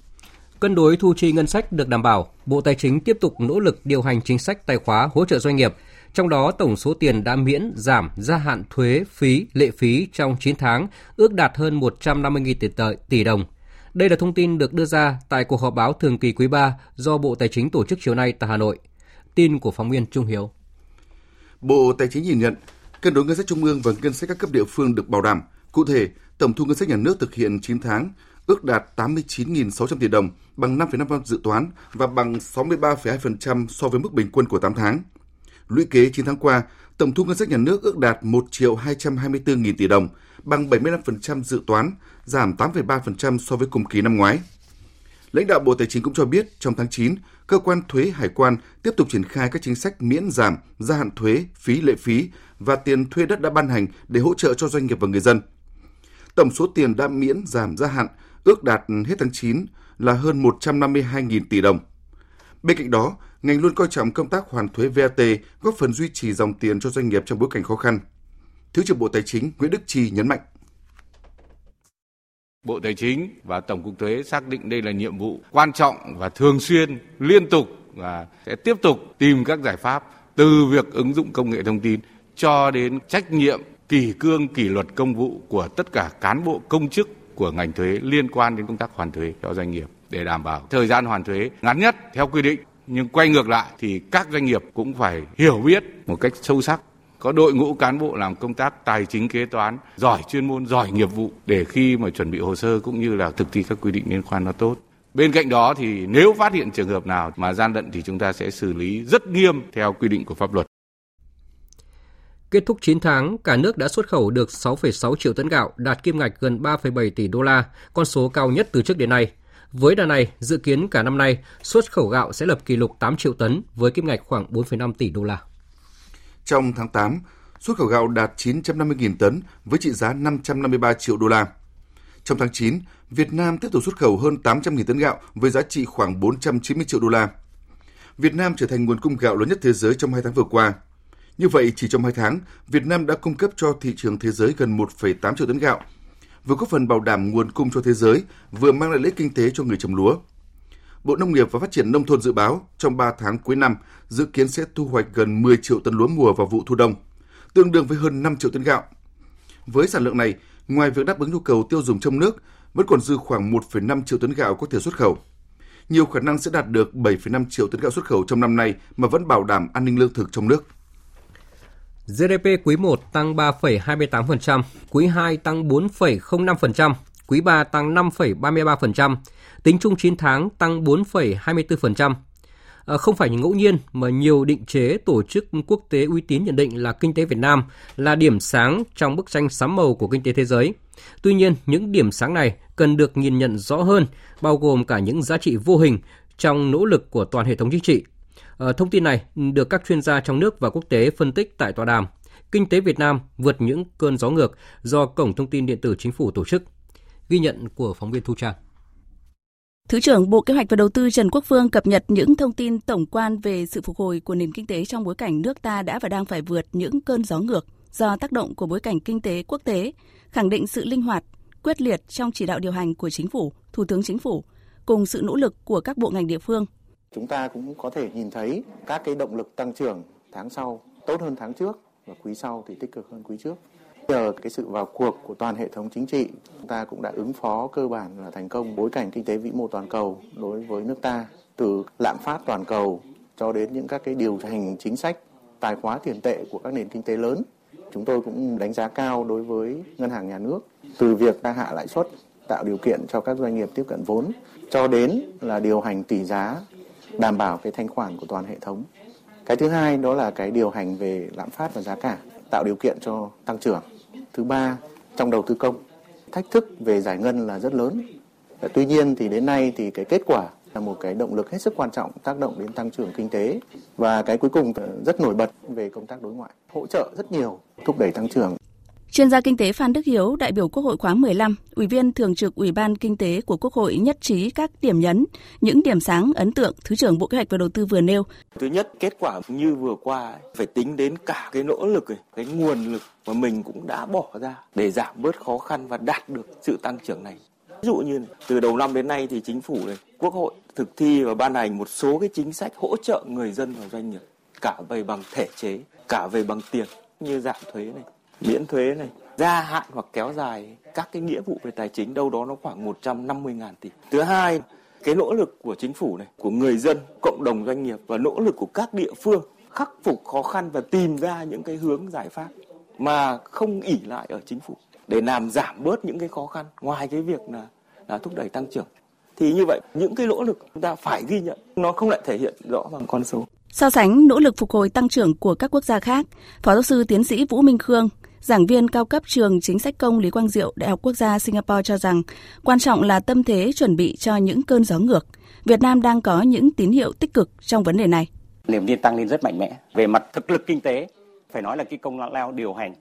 Cân đối thu chi ngân sách được đảm bảo, Bộ Tài chính tiếp tục nỗ lực điều hành chính sách tài khóa hỗ trợ doanh nghiệp, Trong đó, tổng số tiền đã miễn, giảm, gia hạn thuế, phí, lệ phí trong 9 tháng ước đạt hơn 150.000 tỷ đồng. Đây là thông tin được đưa ra tại cuộc họp báo thường kỳ quý 3 do Bộ Tài chính tổ chức chiều nay tại Hà Nội. Tin của phóng viên Trung Hiếu. Bộ Tài chính nhìn nhận, cân đối ngân sách trung ương và ngân sách các cấp địa phương được bảo đảm. Cụ thể, tổng thu ngân sách nhà nước thực hiện 9 tháng ước đạt 89.600 tỷ đồng, bằng 5,5% dự toán và bằng 63,2% so với mức bình quân của 8 tháng. Lũy kế 9 tháng qua, tổng thu ngân sách nhà nước ước đạt 1.224.000 tỷ đồng, bằng 75% dự toán, giảm 8,3% so với cùng kỳ năm ngoái. Lãnh đạo Bộ Tài chính cũng cho biết, trong tháng 9, cơ quan thuế hải quan tiếp tục triển khai các chính sách miễn giảm, gia hạn thuế, phí lệ phí và tiền thuê đất đã ban hành để hỗ trợ cho doanh nghiệp và người dân. Tổng số tiền đã miễn, giảm, gia hạn ước đạt hết tháng 9 là hơn 152.000 tỷ đồng. Bên cạnh đó, ngành luôn coi trọng công tác hoàn thuế VAT, góp phần duy trì dòng tiền cho doanh nghiệp trong bối cảnh khó khăn. Thứ trưởng Bộ Tài chính Nguyễn Đức Chi nhấn mạnh. Bộ Tài chính và Tổng cục Thuế xác định đây là nhiệm vụ quan trọng và thường xuyên, liên tục và sẽ tiếp tục tìm các giải pháp từ việc ứng dụng công nghệ thông tin cho đến trách nhiệm kỷ cương kỷ luật công vụ của tất cả cán bộ công chức của ngành thuế liên quan đến công tác hoàn thuế cho doanh nghiệp để đảm bảo thời gian hoàn thuế ngắn nhất theo quy định. Nhưng quay ngược lại thì các doanh nghiệp cũng phải hiểu biết một cách sâu sắc, có đội ngũ cán bộ làm công tác tài chính kế toán, giỏi chuyên môn, giỏi nghiệp vụ để khi mà chuẩn bị hồ sơ cũng như là thực thi các quy định liên quan nó tốt. Bên cạnh đó thì nếu phát hiện trường hợp nào mà gian lận thì chúng ta sẽ xử lý rất nghiêm theo quy định của pháp luật. Kết thúc 9 tháng, cả nước đã xuất khẩu được 6,6 triệu tấn gạo, đạt kim ngạch gần 3,7 tỷ đô la, con số cao nhất từ trước đến nay. Với đà này, dự kiến cả năm nay, xuất khẩu gạo sẽ lập kỷ lục 8 triệu tấn với kim ngạch khoảng 4,5 tỷ đô la. Trong tháng 8, xuất khẩu gạo đạt 950.000 tấn với trị giá 553 triệu đô la. Trong tháng 9, Việt Nam tiếp tục xuất khẩu hơn 800.000 tấn gạo với giá trị khoảng 490 triệu đô la. Việt Nam trở thành nguồn cung gạo lớn nhất thế giới trong 2 tháng vừa qua. Như vậy, chỉ trong 2 tháng, Việt Nam đã cung cấp cho thị trường thế giới gần 1,8 triệu tấn gạo, vừa góp phần bảo đảm nguồn cung cho thế giới, vừa mang lại lợi ích kinh tế cho người trồng lúa. Bộ Nông nghiệp và Phát triển Nông thôn dự báo, trong 3 tháng cuối năm, dự kiến sẽ thu hoạch gần 10 triệu tấn lúa mùa vào vụ thu đông, tương đương với hơn 5 triệu tấn gạo. Với sản lượng này, ngoài việc đáp ứng nhu cầu tiêu dùng trong nước, vẫn còn dư khoảng 1,5 triệu tấn gạo có thể xuất khẩu. Nhiều khả năng sẽ đạt được 7,5 triệu tấn gạo xuất khẩu trong năm nay mà vẫn bảo đảm an ninh lương thực trong nước. GDP quý 1 tăng 3,28%, quý 2 tăng 4,05%, quý 3 tăng 5,33%, tính chung 9 tháng tăng 4,24%. Không phải ngẫu nhiên mà nhiều định chế tổ chức quốc tế uy tín nhận định là kinh tế Việt Nam là điểm sáng trong bức tranh sám màu của kinh tế thế giới. Tuy nhiên, những điểm sáng này cần được nhìn nhận rõ hơn, bao gồm cả những giá trị vô hình trong nỗ lực của toàn hệ thống chính trị. Thông tin này được các chuyên gia trong nước và quốc tế phân tích tại tọa đàm Kinh tế Việt Nam vượt những cơn gió ngược do Cổng Thông tin Điện tử Chính phủ tổ chức. Ghi nhận của phóng viên Thu Trang. Thứ trưởng Bộ Kế hoạch và Đầu tư Trần Quốc Phương cập nhật những thông tin tổng quan về sự phục hồi của nền kinh tế trong bối cảnh nước ta đã và đang phải vượt những cơn gió ngược do tác động của bối cảnh kinh tế quốc tế, khẳng định sự linh hoạt, quyết liệt trong chỉ đạo điều hành của Chính phủ, Thủ tướng Chính phủ, cùng sự nỗ lực của các bộ ngành địa phương. Chúng ta cũng có thể nhìn thấy các cái động lực tăng trưởng tháng sau tốt hơn tháng trước và quý sau thì tích cực hơn quý trước. Nhờ cái sự vào cuộc của toàn hệ thống chính trị, chúng ta cũng đã ứng phó cơ bản là thành công bối cảnh kinh tế vĩ mô toàn cầu đối với nước ta, từ lạm phát toàn cầu cho đến những các cái điều hành chính sách tài khóa tiền tệ của các nền kinh tế lớn. Chúng tôi cũng đánh giá cao đối với ngân hàng nhà nước, từ việc ta hạ lãi suất, tạo điều kiện cho các doanh nghiệp tiếp cận vốn, cho đến là điều hành tỷ giá, đảm bảo cái thanh khoản của toàn hệ thống. Cái thứ hai đó là cái điều hành về lạm phát và giá cả, tạo điều kiện cho tăng trưởng. Thứ ba, trong đầu tư công, thách thức về giải ngân là rất lớn. Tuy nhiên thì đến nay thì cái kết quả là một cái động lực hết sức quan trọng tác động đến tăng trưởng kinh tế. Và cái cuối cùng rất nổi bật về công tác đối ngoại, hỗ trợ rất nhiều, thúc đẩy tăng trưởng. Chuyên gia kinh tế Phan Đức Hiếu, đại biểu Quốc hội khóa 15, Ủy viên Thường trực Ủy ban Kinh tế của Quốc hội nhất trí các điểm nhấn, những điểm sáng ấn tượng Thứ trưởng Bộ Kế hoạch và Đầu tư vừa nêu. Thứ nhất, kết quả như vừa qua phải tính đến cả cái nỗ lực, cái nguồn lực mà mình cũng đã bỏ ra để giảm bớt khó khăn và đạt được sự tăng trưởng này. Ví dụ như từ đầu năm đến nay thì Chính phủ, Quốc hội thực thi và ban hành một số cái chính sách hỗ trợ người dân và doanh nghiệp. cả về bằng thể chế, cả về bằng tiền như giảm thuế này, miễn thuế này, gia hạn hoặc kéo dài các cái nghĩa vụ về tài chính đâu đó nó khoảng 150.000 tỷ. Thứ hai, cái nỗ lực của chính phủ này, của người dân, cộng đồng doanh nghiệp và nỗ lực của các địa phương khắc phục khó khăn và tìm ra những cái hướng giải pháp mà không ỷ lại ở chính phủ để làm giảm bớt những cái khó khăn ngoài cái việc là thúc đẩy tăng trưởng. Thì như vậy, những cái nỗ lực chúng ta phải ghi nhận, nó không lại thể hiện rõ bằng con số. So sánh nỗ lực phục hồi tăng trưởng của các quốc gia khác, Phó giáo sư tiến sĩ Vũ Minh Khương, giảng viên cao cấp trường Chính sách công Lý Quang Diệu, Đại học Quốc gia Singapore cho rằng quan trọng là tâm thế chuẩn bị cho những cơn gió ngược. Việt Nam đang có những tín hiệu tích cực trong vấn đề này. Niềm tin tăng lên rất mạnh mẽ. Về mặt thực lực kinh tế, phải nói là cái công lao điều hành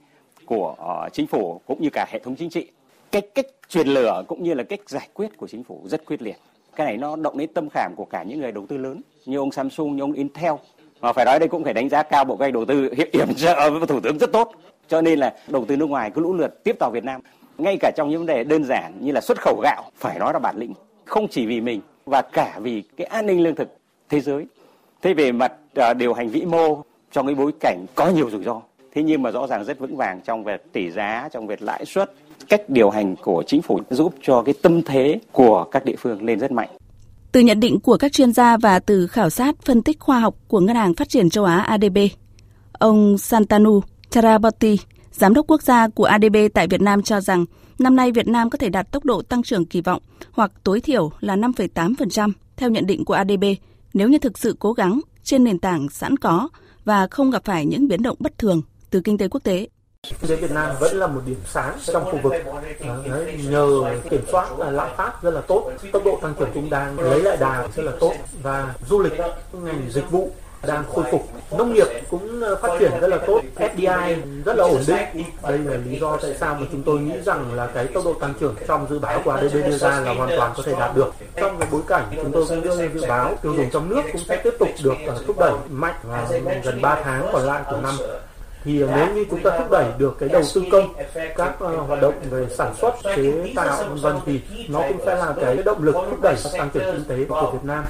của chính phủ cũng như cả hệ thống chính trị. Cái cách truyền lửa cũng như là cách giải quyết của chính phủ rất quyết liệt. Cái này nó động đến tâm khảm của cả những người đầu tư lớn như ông Samsung, như ông Intel. Mà phải nói đây cũng phải đánh giá cao bộ ngành đầu tư hiểm trợ với thủ tướng rất tốt. Cho nên là đầu tư nước ngoài cứ lũ lượt tiếp vào Việt Nam. Ngay cả trong những vấn đề đơn giản như là xuất khẩu gạo, phải nói là bản lĩnh. Không chỉ vì mình và cả vì cái an ninh lương thực thế giới. Thế về mặt điều hành vĩ mô trong cái bối cảnh có nhiều rủi ro. Thế nhưng mà rõ ràng rất vững vàng trong việc tỷ giá, trong việc lãi suất. Cách điều hành của chính phủ giúp cho cái tâm thế của các địa phương lên rất mạnh. Từ nhận định của các chuyên gia và từ khảo sát phân tích khoa học của Ngân hàng Phát triển Châu Á ADB, ông Santanu Charabotti, Giám đốc quốc gia của ADB tại Việt Nam cho rằng năm nay Việt Nam có thể đạt tốc độ tăng trưởng kỳ vọng hoặc tối thiểu là 5,8% theo nhận định của ADB nếu như thực sự cố gắng trên nền tảng sẵn có và không gặp phải những biến động bất thường từ kinh tế quốc tế. Kinh tế Việt Nam vẫn là một điểm sáng trong khu vực, nhờ kiểm soát lạm phát rất là tốt, tốc độ tăng trưởng cũng đang lấy lại đà rất là tốt và du lịch, ngành dịch vụ đang khôi phục, nông nghiệp cũng phát triển rất là tốt, FDI rất là ổn định. Đây là lý do tại sao mà chúng tôi nghĩ rằng là cái tốc độ tăng trưởng trong dự báo của ADB đưa ra là hoàn toàn có thể đạt được. Trong cái bối cảnh chúng tôi cũng đưa ra dự báo tiêu dùng trong nước cũng sẽ tiếp tục được thúc đẩy mạnh và gần 3 tháng còn lại của năm. Thì nếu như chúng ta thúc đẩy được cái đầu tư công, các hoạt động về sản xuất, chế tạo v.v. thì nó cũng sẽ là cái động lực thúc đẩy tăng trưởng kinh tế của Việt Nam.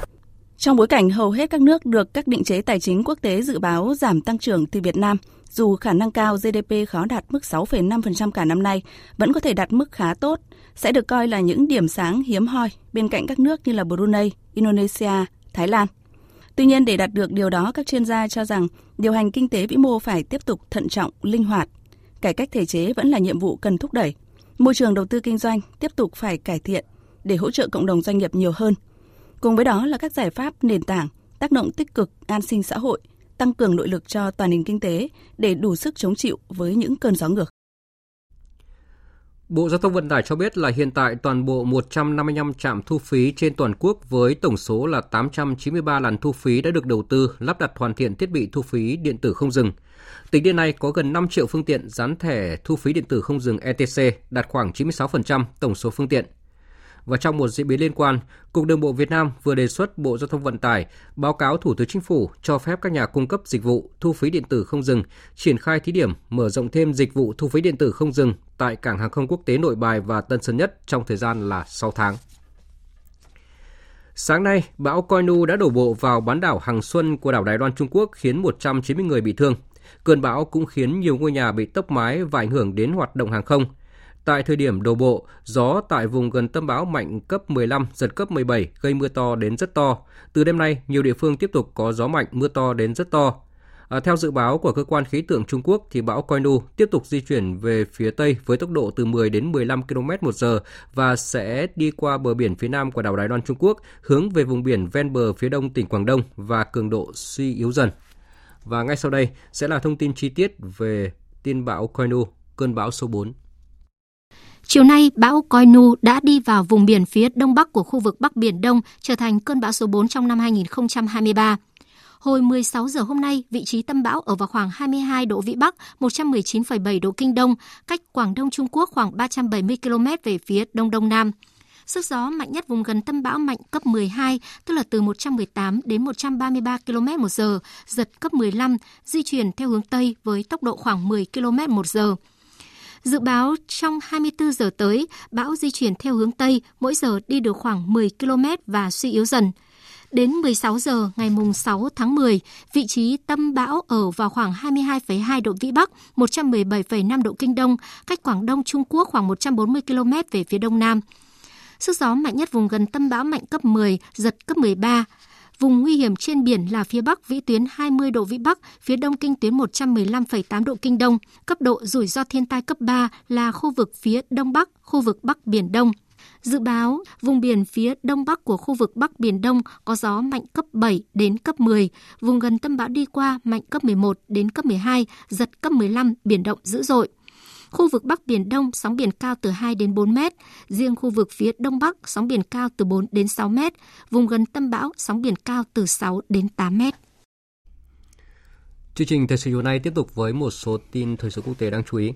Trong bối cảnh hầu hết các nước được các định chế tài chính quốc tế dự báo giảm tăng trưởng thì Việt Nam, dù khả năng cao GDP khó đạt mức 6,5% cả năm nay, vẫn có thể đạt mức khá tốt, sẽ được coi là những điểm sáng hiếm hoi bên cạnh các nước như là Brunei, Indonesia, Thái Lan. Tuy nhiên, để đạt được điều đó, các chuyên gia cho rằng điều hành kinh tế vĩ mô phải tiếp tục thận trọng, linh hoạt. Cải cách thể chế vẫn là nhiệm vụ cần thúc đẩy. Môi trường đầu tư kinh doanh tiếp tục phải cải thiện để hỗ trợ cộng đồng doanh nghiệp nhiều hơn. Cùng với đó là các giải pháp nền tảng, tác động tích cực, an sinh xã hội, tăng cường nội lực cho toàn nền kinh tế để đủ sức chống chịu với những cơn gió ngược. Bộ Giao thông Vận tải cho biết là hiện tại toàn bộ 155 trạm thu phí trên toàn quốc với tổng số là 893 làn thu phí đã được đầu tư, lắp đặt hoàn thiện thiết bị thu phí điện tử không dừng. Tính đến nay có gần 5 triệu phương tiện dán thẻ thu phí điện tử không dừng ETC, đạt khoảng 96% tổng số phương tiện. Và trong một diễn biến liên quan, Cục Đường bộ Việt Nam vừa đề xuất Bộ Giao thông Vận tải báo cáo Thủ tướng Chính phủ cho phép các nhà cung cấp dịch vụ thu phí điện tử không dừng triển khai thí điểm mở rộng thêm dịch vụ thu phí điện tử không dừng tại Cảng hàng không quốc tế Nội Bài và Tân Sơn Nhất trong thời gian là 6 tháng. Sáng nay, bão Koinu đã đổ bộ vào bán đảo Hằng Xuân của đảo Đài Loan Trung Quốc khiến 190 người bị thương. Cơn bão cũng khiến nhiều ngôi nhà bị tốc mái và ảnh hưởng đến hoạt động hàng không. Tại thời điểm đổ bộ, gió tại vùng gần tâm bão mạnh cấp 15, giật cấp 17, gây mưa to đến rất to. Từ đêm nay, nhiều địa phương tiếp tục có gió mạnh, mưa to đến rất to. Theo dự báo của Cơ quan Khí tượng Trung Quốc, thì bão Koinu tiếp tục di chuyển về phía Tây với tốc độ từ 10 đến 15 km/h và sẽ đi qua bờ biển phía Nam của đảo Đài Loan Trung Quốc, hướng về vùng biển ven bờ phía Đông tỉnh Quảng Đông và cường độ suy yếu dần. Và ngay sau đây sẽ là thông tin chi tiết về tin bão Koinu, cơn bão số 4. Chiều nay, bão Koinu đã đi vào vùng biển phía đông bắc của khu vực Bắc Biển Đông, trở thành cơn bão số 4 trong năm 2023. Hồi 16 giờ hôm nay, vị trí tâm bão ở vào khoảng 22 độ Vĩ Bắc, 119,7 độ Kinh Đông, cách Quảng Đông Trung Quốc khoảng 370 km về phía Đông Đông Nam. Sức gió mạnh nhất vùng gần tâm bão mạnh cấp 12, tức là từ 118 đến 133 km/h, giật cấp 15, di chuyển theo hướng Tây với tốc độ khoảng 10 km/h. Dự báo trong 24 giờ tới, bão di chuyển theo hướng Tây, mỗi giờ đi được khoảng 10 km và suy yếu dần. Đến 16 giờ ngày 6 tháng 10, vị trí tâm bão ở vào khoảng 22,2 độ Vĩ Bắc, 117,5 độ Kinh Đông, cách Quảng Đông Trung Quốc khoảng 140 km về phía Đông Nam. Sức gió mạnh nhất vùng gần tâm bão mạnh cấp 10, giật cấp 13. Vùng nguy hiểm trên biển là phía Bắc vĩ tuyến 20 độ Vĩ Bắc, phía Đông kinh tuyến 115,8 độ Kinh Đông. Cấp độ rủi ro thiên tai cấp 3 là khu vực phía Đông Bắc, khu vực Bắc Biển Đông. Dự báo, vùng biển phía Đông Bắc của khu vực Bắc Biển Đông có gió mạnh cấp 7 đến cấp 10. Vùng gần tâm bão đi qua mạnh cấp 11 đến cấp 12, giật cấp 15, biển động dữ dội. Khu vực Bắc Biển Đông sóng biển cao từ 2 đến 4 mét, riêng khu vực phía Đông Bắc sóng biển cao từ 4 đến 6 mét, vùng gần tâm bão sóng biển cao từ 6 đến 8 mét. Chương trình thời sự chiều nay tiếp tục với một số tin thời sự quốc tế đáng chú ý.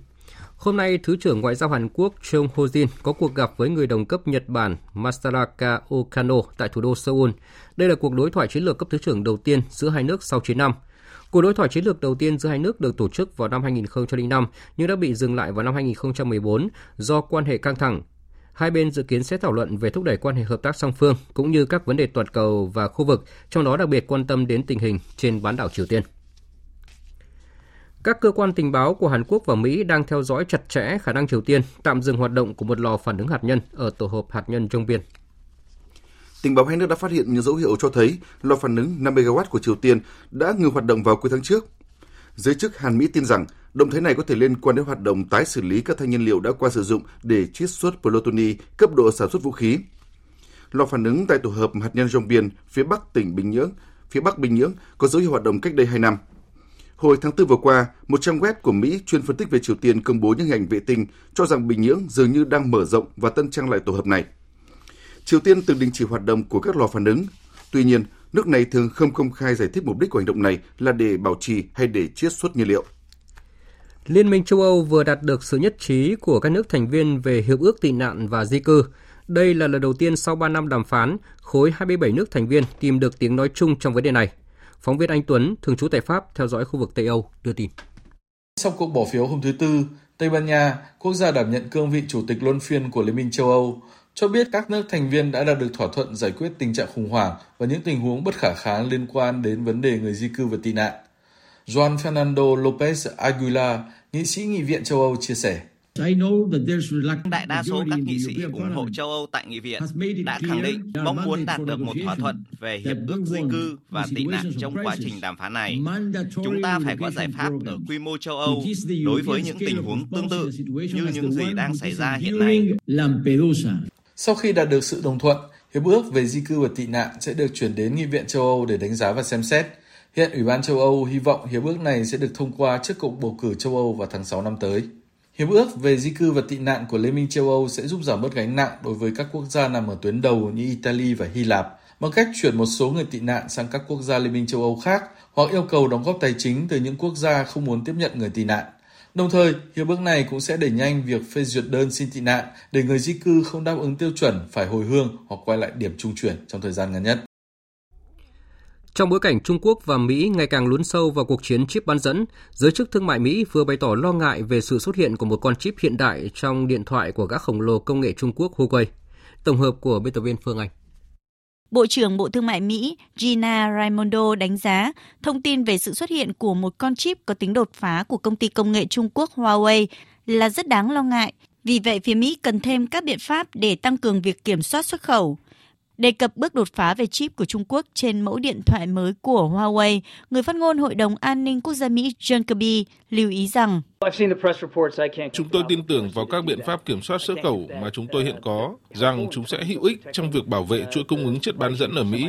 Hôm nay, Thứ trưởng Ngoại giao Hàn Quốc Chung Ho-jin có cuộc gặp với người đồng cấp Nhật Bản Masataka Okano tại thủ đô Seoul. Đây là cuộc đối thoại chiến lược cấp thứ trưởng đầu tiên giữa hai nước sau 9 năm. Cuộc đối thoại chiến lược đầu tiên giữa hai nước được tổ chức vào năm 2005 nhưng đã bị dừng lại vào năm 2014 do quan hệ căng thẳng. Hai bên dự kiến sẽ thảo luận về thúc đẩy quan hệ hợp tác song phương cũng như các vấn đề toàn cầu và khu vực, trong đó đặc biệt quan tâm đến tình hình trên bán đảo Triều Tiên. Các cơ quan tình báo của Hàn Quốc và Mỹ đang theo dõi chặt chẽ khả năng Triều Tiên tạm dừng hoạt động của một lò phản ứng hạt nhân ở tổ hợp hạt nhân Jong Biên. Tình báo hai nước đã phát hiện những dấu hiệu cho thấy lò phản ứng 5 MW của Triều Tiên đã ngừng hoạt động vào cuối tháng trước. Giới chức Hàn Mỹ tin rằng động thái này có thể liên quan đến hoạt động tái xử lý các thanh nhiên liệu đã qua sử dụng để chiết xuất plutoni, cấp độ sản xuất vũ khí. Lò phản ứng tại tổ hợp hạt nhân Jongbyon phía Bắc Bình Nhưỡng có dấu hiệu hoạt động cách đây 2 năm. Hồi tháng 4 vừa qua, một trang web của Mỹ chuyên phân tích về Triều Tiên công bố những hình ảnh vệ tinh cho rằng Bình Nhưỡng dường như đang mở rộng và tân trang lại tổ hợp này. Triều Tiên từng đình chỉ hoạt động của các lò phản ứng. Tuy nhiên, nước này thường không công khai giải thích mục đích của hành động này là để bảo trì hay để chiết xuất nhiên liệu. Liên minh châu Âu vừa đạt được sự nhất trí của các nước thành viên về Hiệp ước tị nạn và di cư. Đây là lần đầu tiên sau 3 năm đàm phán, khối 27 nước thành viên tìm được tiếng nói chung trong vấn đề này. Phóng viên Anh Tuấn, thường trú tại Pháp, theo dõi khu vực Tây Âu, đưa tin. Sau cuộc bỏ phiếu hôm thứ Tư, Tây Ban Nha, quốc gia đảm nhận cương vị chủ tịch luân phiên của Liên minh châu Âu, cho biết các nước thành viên đã đạt được thỏa thuận giải quyết tình trạng khủng hoảng và những tình huống bất khả kháng liên quan đến vấn đề người di cư và tị nạn. Juan Fernando López Aguilar, nghị sĩ Nghị viện châu Âu, chia sẻ. Đại đa số các nghị sĩ ủng hộ châu Âu tại Nghị viện đã khẳng định mong muốn đạt được một thỏa thuận về hiệp ước di cư và tị nạn trong quá trình đàm phán này. Chúng ta phải có giải pháp ở quy mô châu Âu đối với những tình huống tương tự như những gì đang xảy ra hiện nay. Sau khi đạt được sự đồng thuận, Hiệp ước về di cư và tị nạn sẽ được chuyển đến Nghị viện châu Âu để đánh giá và xem xét. Hiện Ủy ban châu Âu hy vọng Hiệp ước này sẽ được thông qua trước cuộc bầu cử châu Âu vào tháng 6 năm tới. Hiệp ước về di cư và tị nạn của Liên minh châu Âu sẽ giúp giảm bớt gánh nặng đối với các quốc gia nằm ở tuyến đầu như Italy và Hy Lạp bằng cách chuyển một số người tị nạn sang các quốc gia Liên minh châu Âu khác hoặc yêu cầu đóng góp tài chính từ những quốc gia không muốn tiếp nhận người tị nạn. Đồng thời, hiệp ước này cũng sẽ đẩy nhanh việc phê duyệt đơn xin tị nạn để người di cư không đáp ứng tiêu chuẩn phải hồi hương hoặc quay lại điểm trung chuyển trong thời gian ngắn nhất. Trong bối cảnh Trung Quốc và Mỹ ngày càng lún sâu vào cuộc chiến chip bán dẫn, giới chức thương mại Mỹ vừa bày tỏ lo ngại về sự xuất hiện của một con chip hiện đại trong điện thoại của gã khổng lồ công nghệ Trung Quốc Huawei. Tổng hợp của biên tập viên Phương Anh. Bộ trưởng Bộ Thương mại Mỹ Gina Raimondo đánh giá thông tin về sự xuất hiện của một con chip có tính đột phá của công ty công nghệ Trung Quốc Huawei là rất đáng lo ngại. Vì vậy, phía Mỹ cần thêm các biện pháp để tăng cường việc kiểm soát xuất khẩu. Đề cập bước đột phá về chip của Trung Quốc trên mẫu điện thoại mới của Huawei, người phát ngôn Hội đồng An ninh Quốc gia Mỹ John Kirby lưu ý rằng chúng tôi tin tưởng vào các biện pháp kiểm soát xuất khẩu mà chúng tôi hiện có, rằng chúng sẽ hữu ích trong việc bảo vệ chuỗi cung ứng chất bán dẫn ở Mỹ.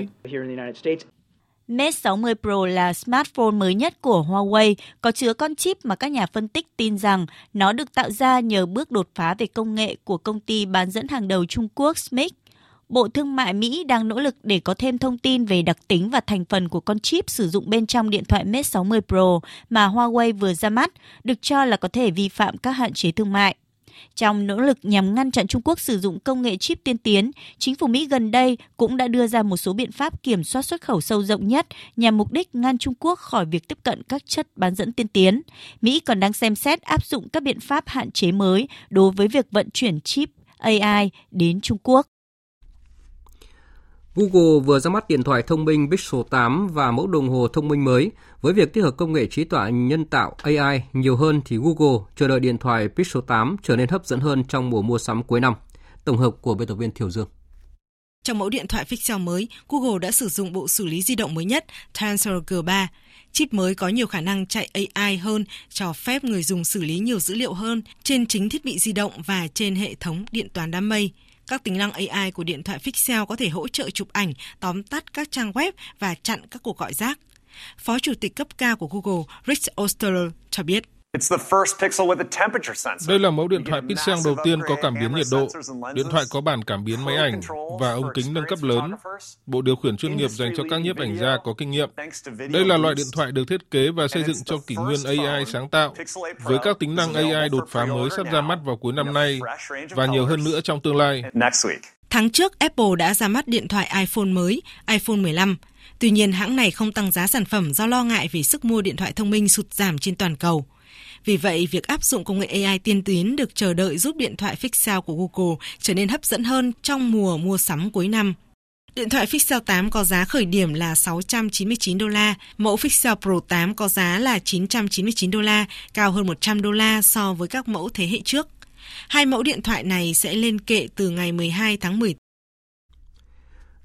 Mate 60 Pro là smartphone mới nhất của Huawei, có chứa con chip mà các nhà phân tích tin rằng nó được tạo ra nhờ bước đột phá về công nghệ của công ty bán dẫn hàng đầu Trung Quốc SMIC. Bộ Thương mại Mỹ đang nỗ lực để có thêm thông tin về đặc tính và thành phần của con chip sử dụng bên trong điện thoại Mate 60 Pro mà Huawei vừa ra mắt, được cho là có thể vi phạm các hạn chế thương mại. Trong nỗ lực nhằm ngăn chặn Trung Quốc sử dụng công nghệ chip tiên tiến, chính phủ Mỹ gần đây cũng đã đưa ra một số biện pháp kiểm soát xuất khẩu sâu rộng nhất nhằm mục đích ngăn Trung Quốc khỏi việc tiếp cận các chất bán dẫn tiên tiến. Mỹ còn đang xem xét áp dụng các biện pháp hạn chế mới đối với việc vận chuyển chip AI đến Trung Quốc. Google vừa ra mắt điện thoại thông minh Pixel 8 và mẫu đồng hồ thông minh mới. Với việc tích hợp công nghệ trí tuệ nhân tạo AI nhiều hơn thì Google chờ đợi điện thoại Pixel 8 trở nên hấp dẫn hơn trong mùa mua sắm cuối năm. Tổng hợp của biên tập viên Thiều Dương. Trong mẫu điện thoại Pixel mới, Google đã sử dụng bộ xử lý di động mới nhất Tensor G3. Chip mới có nhiều khả năng chạy AI hơn, cho phép người dùng xử lý nhiều dữ liệu hơn trên chính thiết bị di động và trên hệ thống điện toán đám mây. Các tính năng AI của điện thoại Pixel có thể hỗ trợ chụp ảnh, tóm tắt các trang web và chặn các cuộc gọi rác. Phó Chủ tịch cấp cao của Google, Rick Osterler cho biết. Đây là mẫu điện thoại Pixel đầu tiên có cảm biến nhiệt độ. Điện thoại có bản cảm biến máy ảnh và ống kính nâng cấp lớn. Bộ điều khiển chuyên nghiệp dành cho các nhiếp ảnh gia có kinh nghiệm. Đây là loại điện thoại được thiết kế và xây dựng trong kỷ nguyên AI sáng tạo, với các tính năng AI đột phá mới sắp ra mắt vào cuối năm nay và nhiều hơn nữa trong tương lai. Tháng trước, Apple đã ra mắt điện thoại iPhone mới, iPhone 15. Tuy nhiên, hãng này không tăng giá sản phẩm do lo ngại về sức mua điện thoại thông minh sụt giảm trên toàn cầu. Vì vậy, việc áp dụng công nghệ AI tiên tiến được chờ đợi giúp điện thoại Pixel của Google trở nên hấp dẫn hơn trong mùa mua sắm cuối năm. Điện thoại Pixel 8 có giá khởi điểm là $699, mẫu Pixel Pro 8 có giá là $999, cao hơn $100 so với các mẫu thế hệ trước. Hai mẫu điện thoại này sẽ lên kệ từ ngày 12 tháng 10.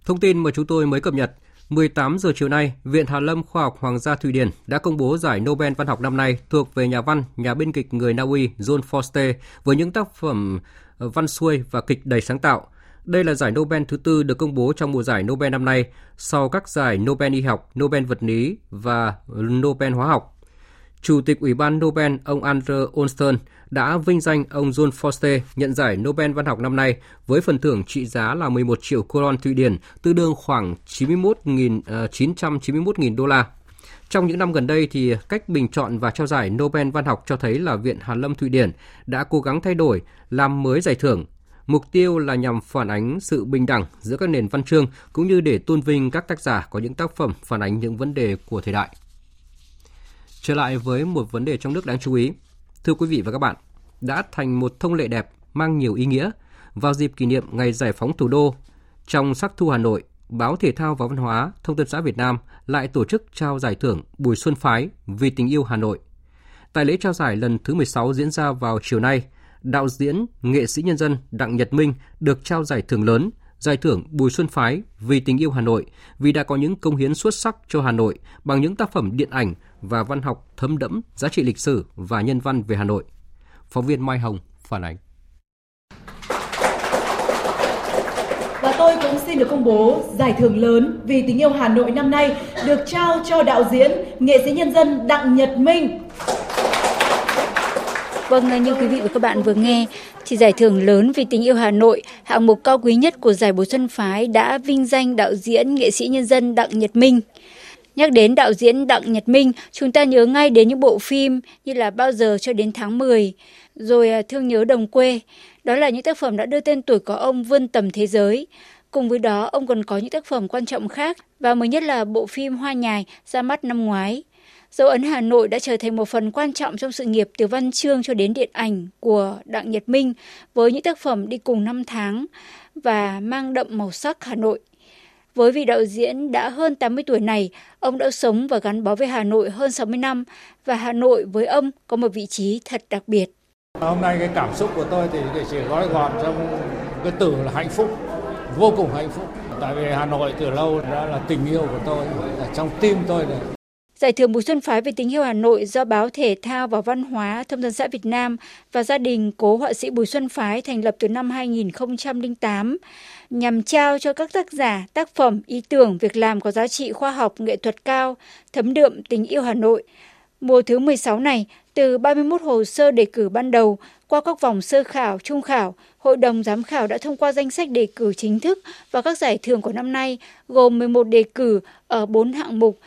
Thông tin mà chúng tôi mới cập nhật. 18 giờ chiều nay, Viện Hàn Lâm Khoa học Hoàng gia Thụy Điển đã công bố giải Nobel văn học năm nay thuộc về nhà văn, nhà biên kịch người Na Uy John Forster với những tác phẩm văn xuôi và kịch đầy sáng tạo. Đây là giải Nobel thứ tư được công bố trong mùa giải Nobel năm nay sau các giải Nobel y học, Nobel vật lý và Nobel hóa học. Chủ tịch Ủy ban Nobel ông Andrew Olson đã vinh danh ông John Forster nhận giải Nobel văn học năm nay với phần thưởng trị giá là 11 triệu koron Thụy Điển, tương đương khoảng $991.000. Trong những năm gần đây, thì cách bình chọn và trao giải Nobel văn học cho thấy là Viện Hàn Lâm Thụy Điển đã cố gắng thay đổi, làm mới giải thưởng. Mục tiêu là nhằm phản ánh sự bình đẳng giữa các nền văn chương cũng như để tôn vinh các tác giả có những tác phẩm phản ánh những vấn đề của thời đại. Trở lại với một vấn đề trong nước đáng chú ý. Thưa quý vị và các bạn, đã thành một thông lệ đẹp mang nhiều ý nghĩa. Vào dịp kỷ niệm Ngày Giải phóng Thủ đô, trong Sắc thu Hà Nội, Báo Thể thao và Văn hóa Thông tấn xã Việt Nam lại tổ chức trao giải thưởng Bùi Xuân Phái vì tình yêu Hà Nội. Tại lễ trao giải lần thứ 16 diễn ra vào chiều nay, đạo diễn, nghệ sĩ nhân dân Đặng Nhật Minh được trao giải thưởng lớn, giải thưởng Bùi Xuân Phái vì tình yêu Hà Nội vì đã có những công hiến xuất sắc cho Hà Nội bằng những tác phẩm điện ảnh và văn học thấm đẫm giá trị lịch sử và nhân văn về Hà Nội. Phóng viên Mai Hồng phản ánh. Và tôi cũng xin được công bố giải thưởng lớn vì tình yêu Hà Nội năm nay được trao cho đạo diễn, nghệ sĩ nhân dân Đặng Nhật Minh. Vâng, như quý vị và các bạn vừa nghe, thì giải thưởng lớn vì tình yêu Hà Nội, hạng mục cao quý nhất của giải Bùi Xuân Phái đã vinh danh đạo diễn, nghệ sĩ nhân dân Đặng Nhật Minh. Nhắc đến đạo diễn Đặng Nhật Minh, chúng ta nhớ ngay đến những bộ phim như là Bao giờ cho đến tháng 10, rồi Thương nhớ đồng quê. Đó là những tác phẩm đã đưa tên tuổi của ông vươn tầm thế giới. Cùng với đó, ông còn có những tác phẩm quan trọng khác và mới nhất là bộ phim Hoa nhài ra mắt năm ngoái. Dấu ấn Hà Nội đã trở thành một phần quan trọng trong sự nghiệp từ văn chương cho đến điện ảnh của Đặng Nhật Minh với những tác phẩm đi cùng năm tháng và mang đậm màu sắc Hà Nội. Với vị đạo diễn đã hơn 80 tuổi này, ông đã sống và gắn bó với Hà Nội hơn 60 năm và Hà Nội với ông có một vị trí thật đặc biệt. Hôm nay cái cảm xúc của tôi thì chỉ gói gọn trong cái từ là hạnh phúc, vô cùng hạnh phúc. Tại vì Hà Nội từ lâu đã là tình yêu của tôi, là trong tim tôi này. Giải thưởng Bùi Xuân Phái về tình yêu Hà Nội do Báo Thể thao và Văn hóa Thông tấn xã Việt Nam và gia đình cố họa sĩ Bùi Xuân Phái thành lập từ năm 2008 nhằm trao cho các tác giả, tác phẩm, ý tưởng, việc làm có giá trị khoa học, nghệ thuật cao, thấm đượm tình yêu Hà Nội. Mùa thứ 16 này, từ 31 hồ sơ đề cử ban đầu, qua các vòng sơ khảo, trung khảo, Hội đồng Giám khảo đã thông qua danh sách đề cử chính thức và các giải thưởng của năm nay gồm 11 đề cử ở 4 hạng mục.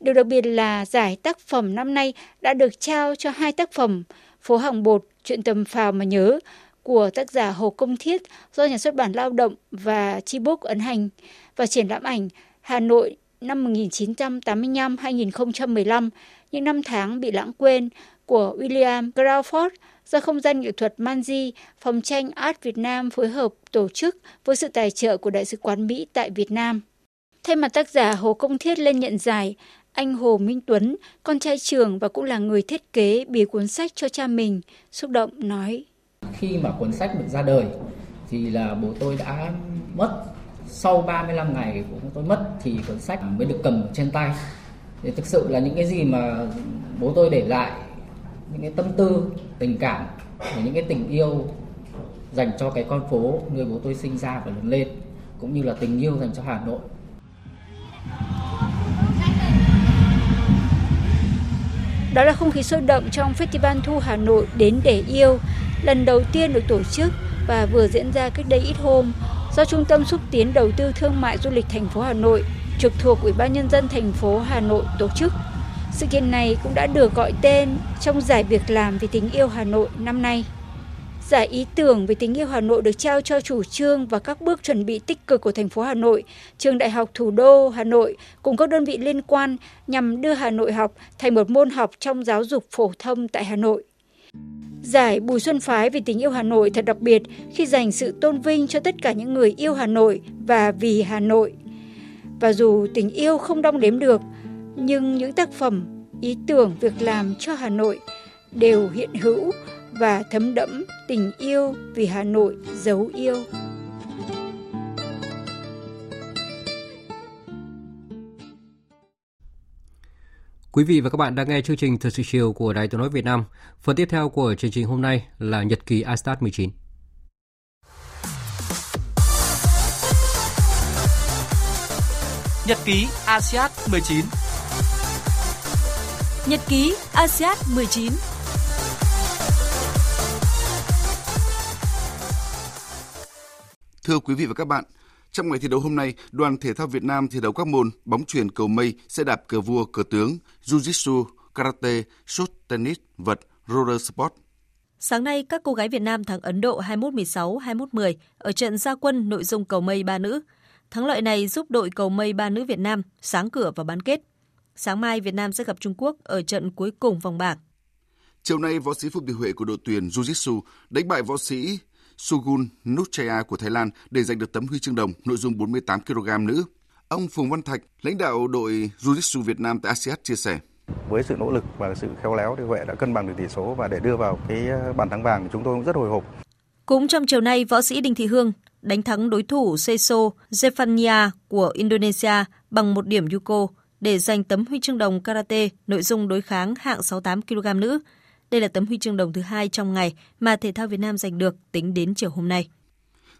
Điều đặc biệt là giải tác phẩm năm nay đã được trao cho 2 tác phẩm Phố Hàng Bột, Chuyện tầm phào mà nhớ của tác giả Hồ Công Thiết do Nhà xuất bản Lao động và Chibook ấn hành và triển lãm ảnh Hà Nội năm 1985-2015, những năm tháng bị lãng quên của William Crawford do không gian nghệ thuật Manji, Phòng tranh Art Việt Nam phối hợp tổ chức với sự tài trợ của Đại sứ quán Mỹ tại Việt Nam. Thay mặt tác giả Hồ Công Thiết lên nhận giải, anh Hồ Minh Tuấn, con trai Trường và cũng là người thiết kế bìa cuốn sách cho cha mình, xúc động nói: Khi mà cuốn sách được ra đời thì là bố tôi đã mất. Sau 35 ngày bố tôi mất thì cuốn sách mới được cầm trên tay. Thì thực sự là những cái gì mà bố tôi để lại, những cái tâm tư, tình cảm và những cái tình yêu dành cho cái con phố nơi bố tôi sinh ra và lớn lên, cũng như là tình yêu dành cho Hà Nội. Đó là không khí sôi động trong Festival Thu Hà Nội Đến Để Yêu, lần đầu tiên được tổ chức và vừa diễn ra cách đây ít hôm do Trung tâm Xúc tiến Đầu tư Thương mại Du lịch thành phố Hà Nội trực thuộc Ủy ban Nhân dân thành phố Hà Nội tổ chức. Sự kiện này cũng đã được gọi tên trong giải Việc làm vì tình yêu Hà Nội năm nay. Giải ý tưởng về tình yêu Hà Nội được trao cho chủ trương và các bước chuẩn bị tích cực của thành phố Hà Nội, Trường Đại học Thủ đô Hà Nội cùng các đơn vị liên quan nhằm đưa Hà Nội học thành một môn học trong giáo dục phổ thông tại Hà Nội. Giải Bùi Xuân Phái vì tình yêu Hà Nội thật đặc biệt khi dành sự tôn vinh cho tất cả những người yêu Hà Nội và vì Hà Nội. Và dù tình yêu không đong đếm được, nhưng những tác phẩm, ý tưởng, việc làm cho Hà Nội đều hiện hữu và thấm đẫm tình yêu vì Hà Nội dấu yêu. Quý vị và các bạn đang nghe chương trình Thời sự chiều của Đài Tiếng nói Việt Nam. Phần tiếp theo của chương trình hôm nay là nhật ký ASIAD 19. Nhật ký ASIAD 19. Nhật ký ASIAD 19. Thưa quý vị và các bạn, trong ngày thi đấu hôm nay, đoàn thể thao Việt Nam thi đấu các môn bóng chuyền, cầu mây, xe đạp, cờ vua, cờ tướng, jiu-jitsu, karate, sút, tennis, vợt, roller sport. Sáng nay, các cô gái Việt Nam thắng Ấn Độ 21-16, 21-10 ở trận ra quân nội dung cầu mây 3 nữ. Thắng lợi này giúp đội cầu mây 3 nữ Việt Nam sáng cửa vào bán kết. Sáng mai, Việt Nam sẽ gặp Trung Quốc ở trận cuối cùng vòng bảng. Chiều nay, võ sĩ Vũ Thị Thu Thủy của đội tuyển jiu-jitsu đánh bại võ sĩ Sugun Nuchaya của Thái Lan để giành được tấm huy chương đồng nội dung 48 kg nữ. Ông Phùng Văn Thạch, lãnh đạo đội jiu-jitsu Việt Nam tại ASIAD chia sẻ: Với sự nỗ lực và sự khéo léo thì Huệ đã cân bằng được tỷ số và để đưa vào cái bàn thắng vàng, chúng tôi cũng rất hồi hộp. Cũng trong chiều nay, võ sĩ Đinh Thị Hương đánh thắng đối thủ Seso Zefania của Indonesia bằng 1 điểm Yuko để giành tấm huy chương đồng karate nội dung đối kháng hạng 68 kg nữ. Đây là tấm huy chương đồng thứ 2 trong ngày mà thể thao Việt Nam giành được tính đến chiều hôm nay.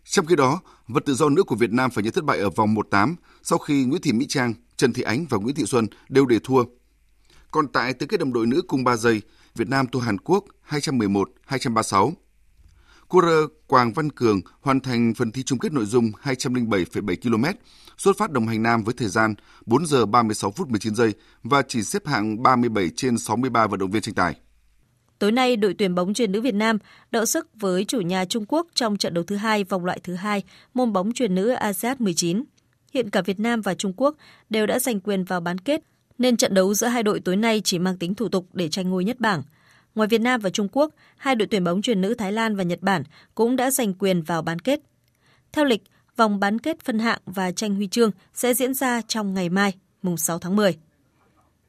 Trong khi đó, vật tự do nữ của Việt Nam phải nhận thất bại ở vòng 1/8 sau khi Nguyễn Thị Mỹ Trang, Trần Thị Ánh và Nguyễn Thị Xuân đều để thua. Còn tại tứ kết đồng đội nữ cùng 3 giây, Việt Nam thua Hàn Quốc 211-236. Courier Quảng Văn Cường hoàn thành phần thi chung kết nội dung 207,7 km, xuất phát đồng hành nam với thời gian 4 giờ 36 phút 19 giây và chỉ xếp hạng 37 trên 63 vận động viên tranh tài. Tối nay, đội tuyển bóng chuyền nữ Việt Nam đọ sức với chủ nhà Trung Quốc trong trận đấu thứ 2 vòng loại thứ 2 môn bóng chuyền nữ ASIAD 19. Hiện cả Việt Nam và Trung Quốc đều đã giành quyền vào bán kết, nên trận đấu giữa hai đội tối nay chỉ mang tính thủ tục để tranh ngôi nhất bảng. Ngoài Việt Nam và Trung Quốc, hai đội tuyển bóng chuyền nữ Thái Lan và Nhật Bản cũng đã giành quyền vào bán kết. Theo lịch, vòng bán kết phân hạng và tranh huy chương sẽ diễn ra trong ngày mai, mùng 6 tháng 10.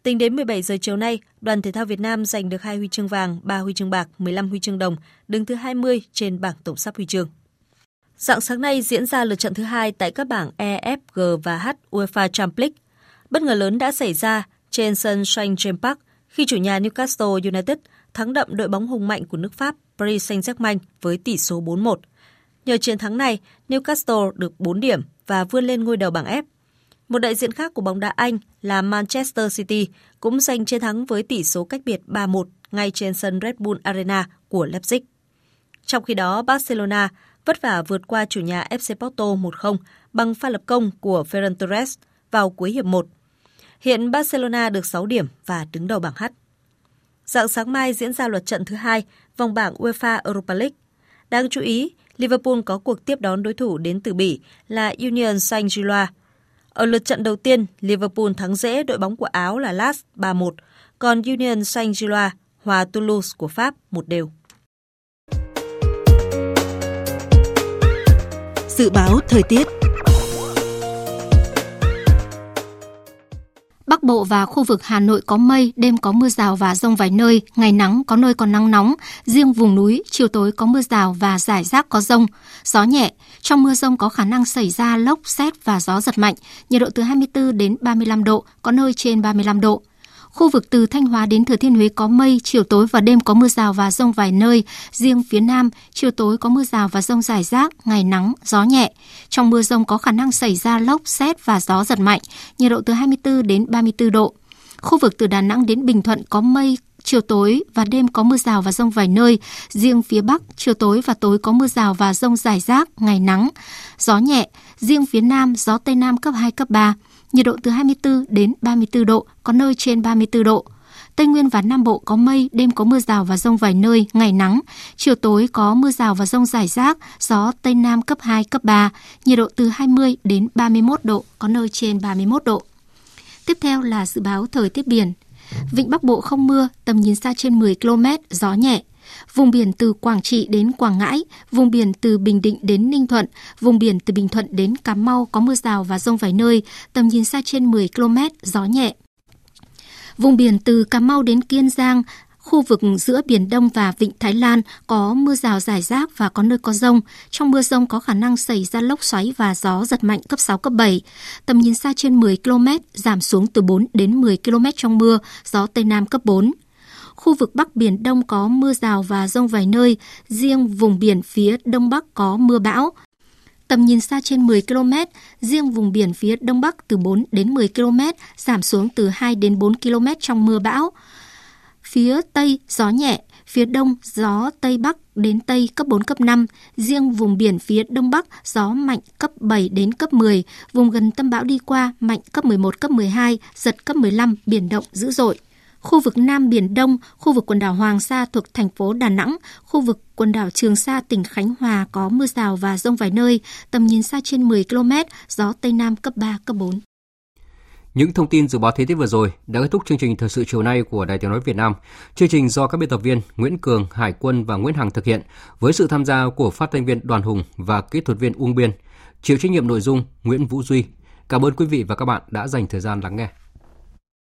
Tính đến 17 giờ chiều nay, đoàn thể thao Việt Nam giành được 2 huy chương vàng, 3 huy chương bạc, 15 huy chương đồng, đứng thứ 20 trên bảng tổng sắp huy chương. Rạng sáng nay diễn ra lượt trận thứ 2 tại các bảng E, F, G và H UEFA Champions League. Bất ngờ lớn đã xảy ra trên sân Sẻng Phết Hùng Buôn Nhuông khi chủ nhà Newcastle United thắng đậm đội bóng hùng mạnh của nước Pháp Paris Saint-Germain với tỷ số 4-1. Nhờ chiến thắng này, Newcastle được 4 điểm và vươn lên ngôi đầu bảng F. Một đại diện khác của bóng đá Anh là Manchester City cũng giành chiến thắng với tỷ số cách biệt 3-1 ngay trên sân Red Bull Arena của Leipzig. Trong khi đó, Barcelona vất vả vượt qua chủ nhà FC Porto 1-0 bằng pha lập công của Ferran Torres vào cuối hiệp 1. Hiện Barcelona được 6 điểm và đứng đầu bảng H. Rạng sáng mai diễn ra lượt trận thứ 2 vòng bảng UEFA Europa League. Đáng chú ý, Liverpool có cuộc tiếp đón đối thủ đến từ Bỉ là Union Saint-Gilloise. Ở lượt trận đầu tiên, Liverpool thắng dễ đội bóng của Áo là Lens 3-1, còn Union Saint-Gilloise hòa Toulouse của Pháp 1-0. Dự báo thời tiết. Bắc Bộ và khu vực Hà Nội có mây, đêm có mưa rào và dông vài nơi, ngày nắng, có nơi còn nắng nóng. Riêng vùng núi, chiều tối có mưa rào và rải rác có dông, gió nhẹ. Trong mưa dông có khả năng xảy ra lốc, sét và gió giật mạnh, nhiệt độ từ 24 đến 35 độ, có nơi trên 35 độ. Khu vực từ Thanh Hóa đến Thừa Thiên Huế có mây, chiều tối và đêm có mưa rào và dông vài nơi. Riêng phía Nam, chiều tối có mưa rào và dông rải rác, ngày nắng, gió nhẹ. Trong mưa dông có khả năng xảy ra lốc, sét và gió giật mạnh, nhiệt độ từ 24 đến 34 độ. Khu vực từ Đà Nẵng đến Bình Thuận có mây, chiều tối và đêm có mưa rào và dông vài nơi. Riêng phía Bắc, chiều tối và tối có mưa rào và dông rải rác, ngày nắng, gió nhẹ. Riêng phía Nam, gió Tây Nam cấp 2, cấp 3. Nhiệt độ từ 24 đến 34 độ, có nơi trên 34 độ. Tây Nguyên và Nam Bộ có mây, đêm có mưa rào và dông vài nơi, ngày nắng. Chiều tối có mưa rào và dông rải rác, gió Tây Nam cấp 2, cấp 3. Nhiệt độ từ 20 đến 31 độ, có nơi trên 31 độ. Tiếp theo là dự báo thời tiết biển. Vịnh Bắc Bộ không mưa, tầm nhìn xa trên 10 km, gió nhẹ. Vùng biển từ Quảng Trị đến Quảng Ngãi, vùng biển từ Bình Định đến Ninh Thuận, vùng biển từ Bình Thuận đến Cà Mau có mưa rào và dông vài nơi, tầm nhìn xa trên 10 km, gió nhẹ. Vùng biển từ Cà Mau đến Kiên Giang, khu vực giữa Biển Đông và Vịnh Thái Lan có mưa rào rải rác và có nơi có dông. Trong mưa dông có khả năng xảy ra lốc xoáy và gió giật mạnh cấp 6, cấp 7. Tầm nhìn xa trên 10 km, giảm xuống từ 4 đến 10 km trong mưa, gió Tây Nam cấp 4. Khu vực Bắc Biển Đông có mưa rào và dông vài nơi, riêng vùng biển phía Đông Bắc có mưa bão. Tầm nhìn xa trên 10 km, riêng vùng biển phía Đông Bắc từ 4 đến 10 km, giảm xuống từ 2 đến 4 km trong mưa bão. Phía Tây gió nhẹ, phía Đông gió Tây Bắc đến Tây cấp 4, cấp 5. Riêng vùng biển phía Đông Bắc gió mạnh cấp 7 đến cấp 10, vùng gần tâm bão đi qua mạnh cấp 11, cấp 12, giật cấp 15, biển động dữ dội. Khu vực Nam Biển Đông, khu vực quần đảo Hoàng Sa thuộc thành phố Đà Nẵng, khu vực quần đảo Trường Sa tỉnh Khánh Hòa có mưa rào và dông vài nơi, tầm nhìn xa trên 10 km, gió Tây Nam cấp 3, cấp 4. Những thông tin dự báo thời tiết vừa rồi đã kết thúc chương trình Thời sự chiều nay của Đài Tiếng nói Việt Nam. Chương trình do các biên tập viên Nguyễn Cường, Hải Quân và Nguyễn Hằng thực hiện với sự tham gia của phát thanh viên Đoàn Hùng và kỹ thuật viên Uông Biên, chịu trách nhiệm nội dung Nguyễn Vũ Duy. Cảm ơn quý vị và các bạn đã dành thời gian lắng nghe.